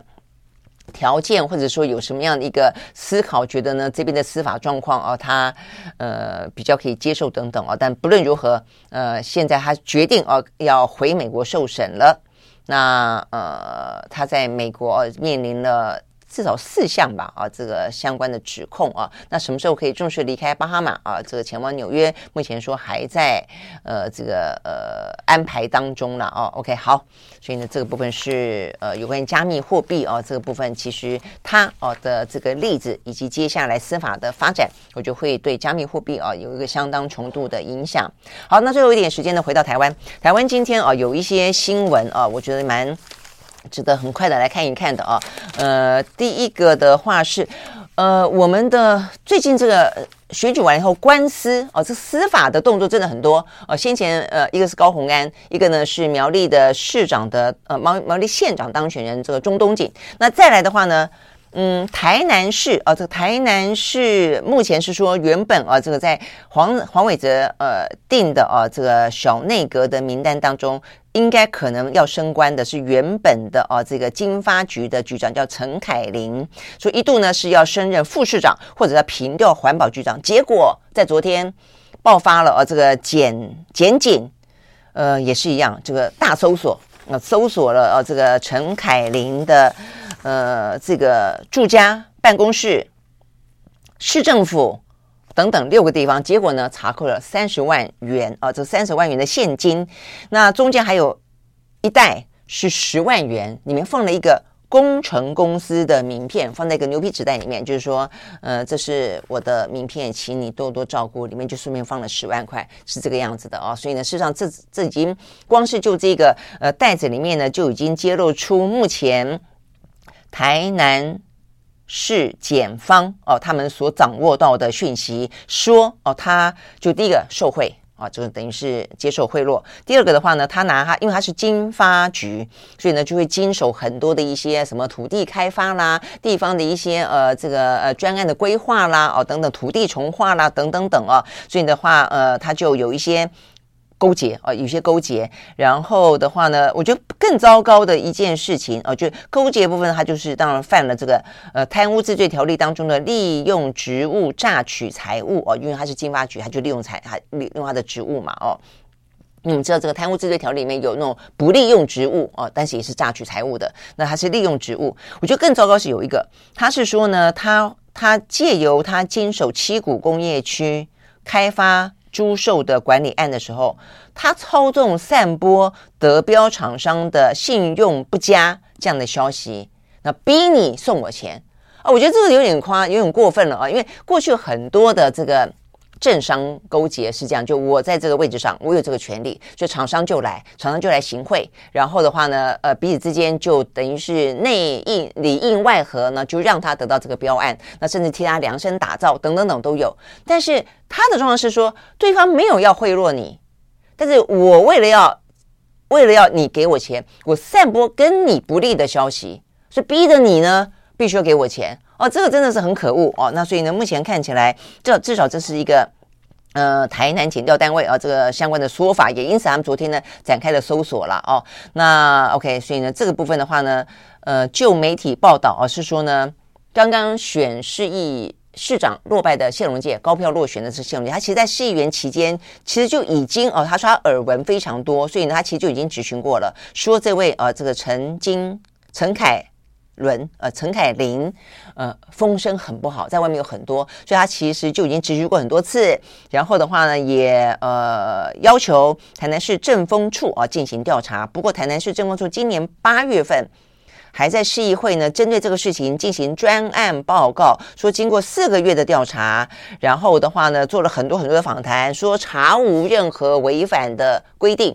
条件，或者说有什么样的一个思考，觉得呢这边的司法状况啊，他呃比较可以接受等等啊。但不论如何，呃，现在他决定啊要回美国受审了。那呃，他在美国、啊、面临了。至少四项吧啊，这个相关的指控啊。那什么时候可以正式离开巴哈马啊？这个前往纽约，目前说还在呃这个呃安排当中了啊。OK， 好，所以呢这个部分是呃有关于加密货币啊这个部分，其实它啊的这个例子以及接下来司法的发展，我就会对加密货币啊有一个相当程度的影响。好，那最后一点时间呢，回到台湾，台湾今天啊有一些新闻啊，我觉得蛮值得很快的来看一看的啊。呃，第一个的话是，呃，我们的最近这个选举完以后，官司哦，这司法的动作真的很多哦。先前呃，一个是高虹安，一个呢是苗栗的市长的呃苗苗栗县长当选人这个钟东锦。那再来的话呢？嗯，台南市啊，这个台南市目前是说原本啊，这个在黄黄伟哲呃定的啊，这个小内阁的名单当中，应该可能要升官的是原本的啊，这个经发局的局长叫陈凯琳，所以一度呢是要升任副市长或者要平调环保局长，结果在昨天爆发了啊，这个检检警，呃也是一样，这个大搜索啊、呃，搜索了啊这个陈凯琳的。呃，这个住家、办公室、市政府等等六个地方，结果呢，查扣了三十万元啊、呃，这三十万元的现金，那中间还有一袋是十万元，里面放了一个工程公司的名片，放在一个牛皮纸袋里面，就是说，呃，这是我的名片，请你多多照顾。里面就顺便放了十万块，是这个样子的啊、哦。所以呢，事实上这这已经光是就这个呃袋子里面呢，就已经揭露出目前。台南市检方哦，他们所掌握到的讯息说哦，他就第一个受贿啊，这个等于是接受贿赂。第二个的话呢，他拿他，因为他是经发局，所以呢就会经手很多的一些什么土地开发啦、地方的一些呃这个呃专案的规划啦哦等等土地重划啦等等等啊，所以的话呃他就有一些。勾结、呃、有些勾结，然后的话呢，我觉得更糟糕的一件事情、呃、就勾结部分，它就是当然犯了这个呃贪污治罪条例当中的利用职务榨取财物、呃、因为它是经发局，它就利用财，它利用它的职务嘛，哦。你们知道这个贪污治罪条例里面有那种不利用职务、啊、但是也是榨取财物的，那它是利用职务。我觉得更糟糕是有一个，它是说呢，它它借由它经手七股工业区开发租售的管理案的时候，他操纵散播得标厂商的信用不佳这样的消息，那逼你送我钱啊！我觉得这个有点夸，有点过分了啊！因为过去很多的这个政商勾结是这样，就我在这个位置上，我有这个权利，所以厂商就来，厂商就来行贿，然后的话呢，呃，彼此之间就等于是内应里应外合呢，就让他得到这个标案，那甚至替他量身打造等等等都有。但是他的状况是说，对方没有要贿赂你，但是我为了要为了要你给我钱，我散播跟你不利的消息，所以逼着你呢必须要给我钱。哦，这个真的是很可恶哦。那所以呢，目前看起来，这至少这是一个呃台南检调单位啊、呃，这个相关的说法，也因此他们昨天呢展开了搜索了哦。那 OK， 所以呢这个部分的话呢，呃，就媒体报道啊、呃、是说呢，刚刚选市议市长落败的谢龙介，高票落选的是谢龙介，他其实在市议员期间其实就已经哦、呃，他说他耳闻非常多，所以呢他其实就已经质询过了，说这位啊、呃、这个陈金陈凯。伦呃，陈凯琳呃，风声很不好，在外面有很多，所以他其实就已经质询过很多次。然后的话呢，也呃要求台南市政风处啊、呃、进行调查。不过台南市政风处今年八月份还在市议会呢，针对这个事情进行专案报告，说经过四个月的调查，然后的话呢，做了很多很多的访谈，说查无任何违反的规定。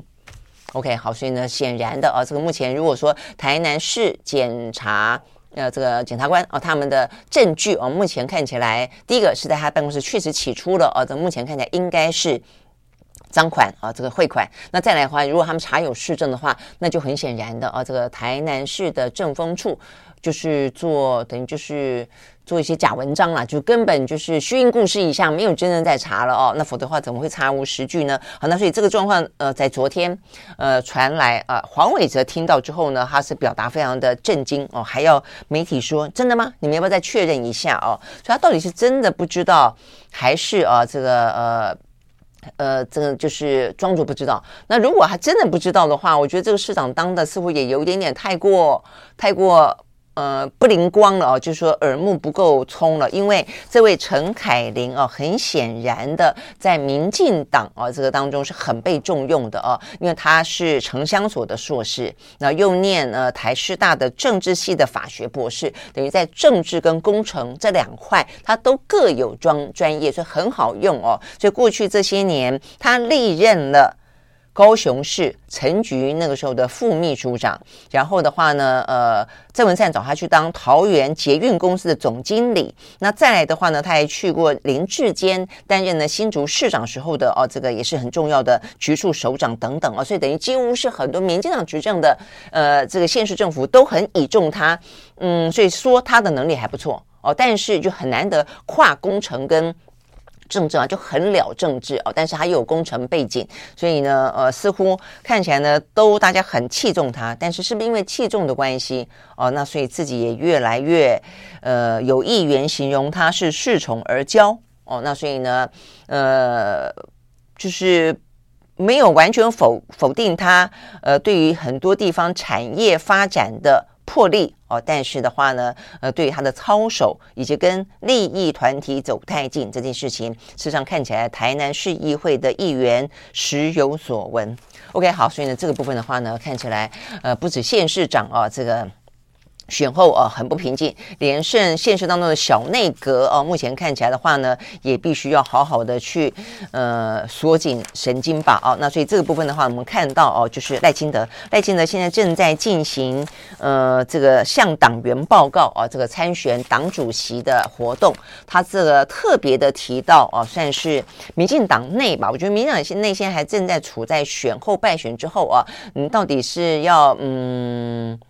OK， 好，所以呢，显然的啊，这个目前如果说台南市检察呃这个检察官啊，他们的证据啊，目前看起来，第一个是在他办公室确实起出了啊，这目前看起来应该是赃款啊，这个汇款。那再来的话，如果他们查有市政的话，那就很显然的啊，这个台南市的政风处就是做等于就是做一些假文章啦，就根本就是虚应故事以上，没有真正在查了哦。那否则的话怎么会查无实据呢？好，那所以这个状况呃，在昨天呃传来呃黄伟哲听到之后呢，他是表达非常的震惊哦，还要媒体说真的吗？你们要不要再确认一下哦？所以他到底是真的不知道，还是啊、呃、这个呃。呃，这个就是庄主不知道。那如果他真的不知道的话，我觉得这个市长当的似乎也有一点点太过太过呃不灵光了哦，就是说耳目不够聪了，因为这位陈凯琳哦，很显然的在民进党哦这个当中是很被重用的哦，因为他是城乡所的硕士，那又念呃台师大的政治系的法学博士，等于在政治跟工程这两块他都各有专专业，所以很好用哦。所以过去这些年他历任了高雄市陈菊那个时候的副秘书长，然后的话呢呃郑文灿找他去当桃园捷运公司的总经理，那再来的话呢他还去过林志坚担任了新竹市长时候的哦这个也是很重要的局处首长等等哦，所以等于几乎是很多民进党执政的呃这个县市政府都很倚重他，嗯所以说他的能力还不错哦，但是就很难得跨工程跟政治啊，就很了政治哦，但是他又有工程背景，所以呢，呃，似乎看起来呢，都大家很器重他，但是是不是因为器重的关系哦，那所以自己也越来越，呃，有议员形容他是恃宠而骄哦，那所以呢，呃，就是没有完全否否定他，呃，对于很多地方产业发展的魄力哦，但是的话呢，呃，对于他的操守以及跟利益团体走太近这件事情，事实上看起来台南市议会的议员时有所闻。OK， 好，所以呢，这个部分的话呢，看起来呃，不止县市长啊，这个选后啊很不平静，连胜县市当中的小内阁啊，目前看起来的话呢，也必须要好好的去呃锁紧神经吧啊。那所以这个部分的话，我们看到哦、啊，就是赖清德，赖清德现在正在进行呃这个向党员报告啊，这个参选党主席的活动，他这个特别的提到啊，算是民进党内吧，我觉得民进党内现在还正在处在选后败选之后啊，你到底是要嗯。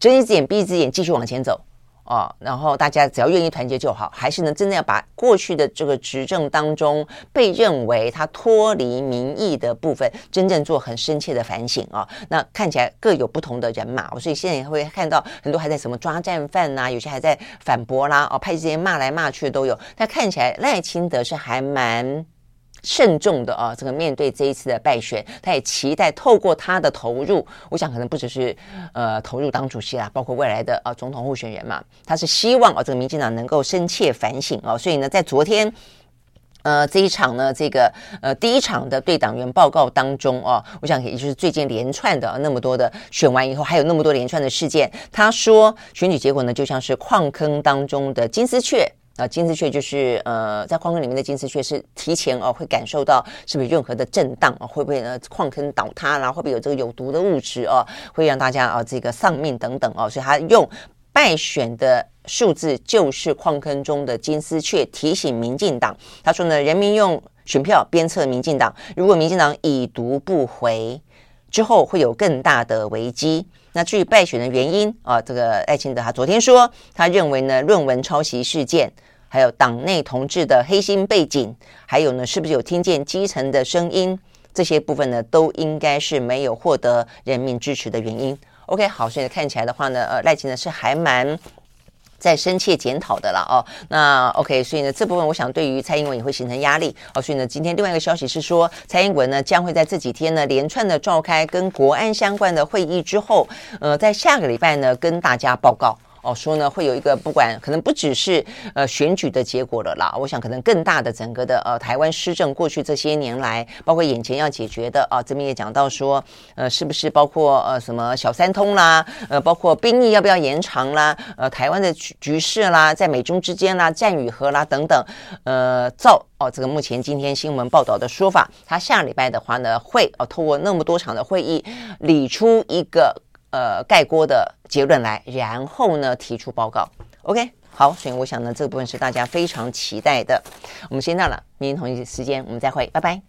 睁一只眼闭一只眼继续往前走啊，然后大家只要愿意团结就好，还是呢真的要把过去的这个执政当中被认为它脱离民意的部分真正做很深切的反省啊。那看起来各有不同的人马，所以现在也会看到很多还在什么抓战犯啊，有些还在反驳啦啊，派这些骂来骂去都有，但看起来赖清德是还蛮慎重的啊，这个面对这一次的败选，他也期待透过他的投入，我想可能不只是呃投入党主席啦，包括未来的啊、呃、总统候选人嘛，他是希望啊、呃、这个民进党能够深切反省啊、呃，所以呢，在昨天。呃，这一场呢，这个呃第一场的对党员报告当中哦，我想也就是最近连串的、啊、那么多的选完以后，还有那么多连串的事件。他说，选举结果呢，就像是矿坑当中的金丝雀。啊，金丝雀就是呃，在矿坑里面的金丝雀是提前哦、啊，会感受到是不是任何的震荡啊，会不会呢矿坑倒塌啦，会不会有这个有毒的物质啊，会让大家啊这个丧命等等啊，所以他用败选的数字就是矿坑中的金丝雀，提醒民进党。他说呢，人民用选票鞭策民进党，如果民进党已读不回，之后会有更大的危机。那至于败选的原因啊，这个赖清德他昨天说，他认为呢论文抄袭事件，还有党内同志的黑心背景，还有呢是不是有听见基层的声音，这些部分呢都应该是没有获得人民支持的原因。OK， 好，所以看起来的话呢，呃，赖清德是还蛮在深切检讨的啦哦，那 OK， 所以呢这部分我想对于蔡英文也会形成压力哦，所以呢今天另外一个消息是说，蔡英文呢将会在这几天呢连串的召开跟国安相关的会议之后，呃，在下个礼拜呢跟大家报告哦，说呢会有一个不管可能不只是呃选举的结果了啦，我想可能更大的整个的呃台湾施政过去这些年来，包括眼前要解决的啊，这边也讲到说呃是不是包括呃什么小三通啦，呃包括兵役要不要延长啦，呃台湾的局势啦，在美中之间啦，战与和啦等等，呃造哦这个目前今天新闻报道的说法，他下礼拜的话呢会哦透过那么多场的会议理出一个。呃，概括的结论来，然后呢提出报告。OK， 好，所以我想呢，这个部分是大家非常期待的。我们先到了，明天同一时间我们再会，拜拜。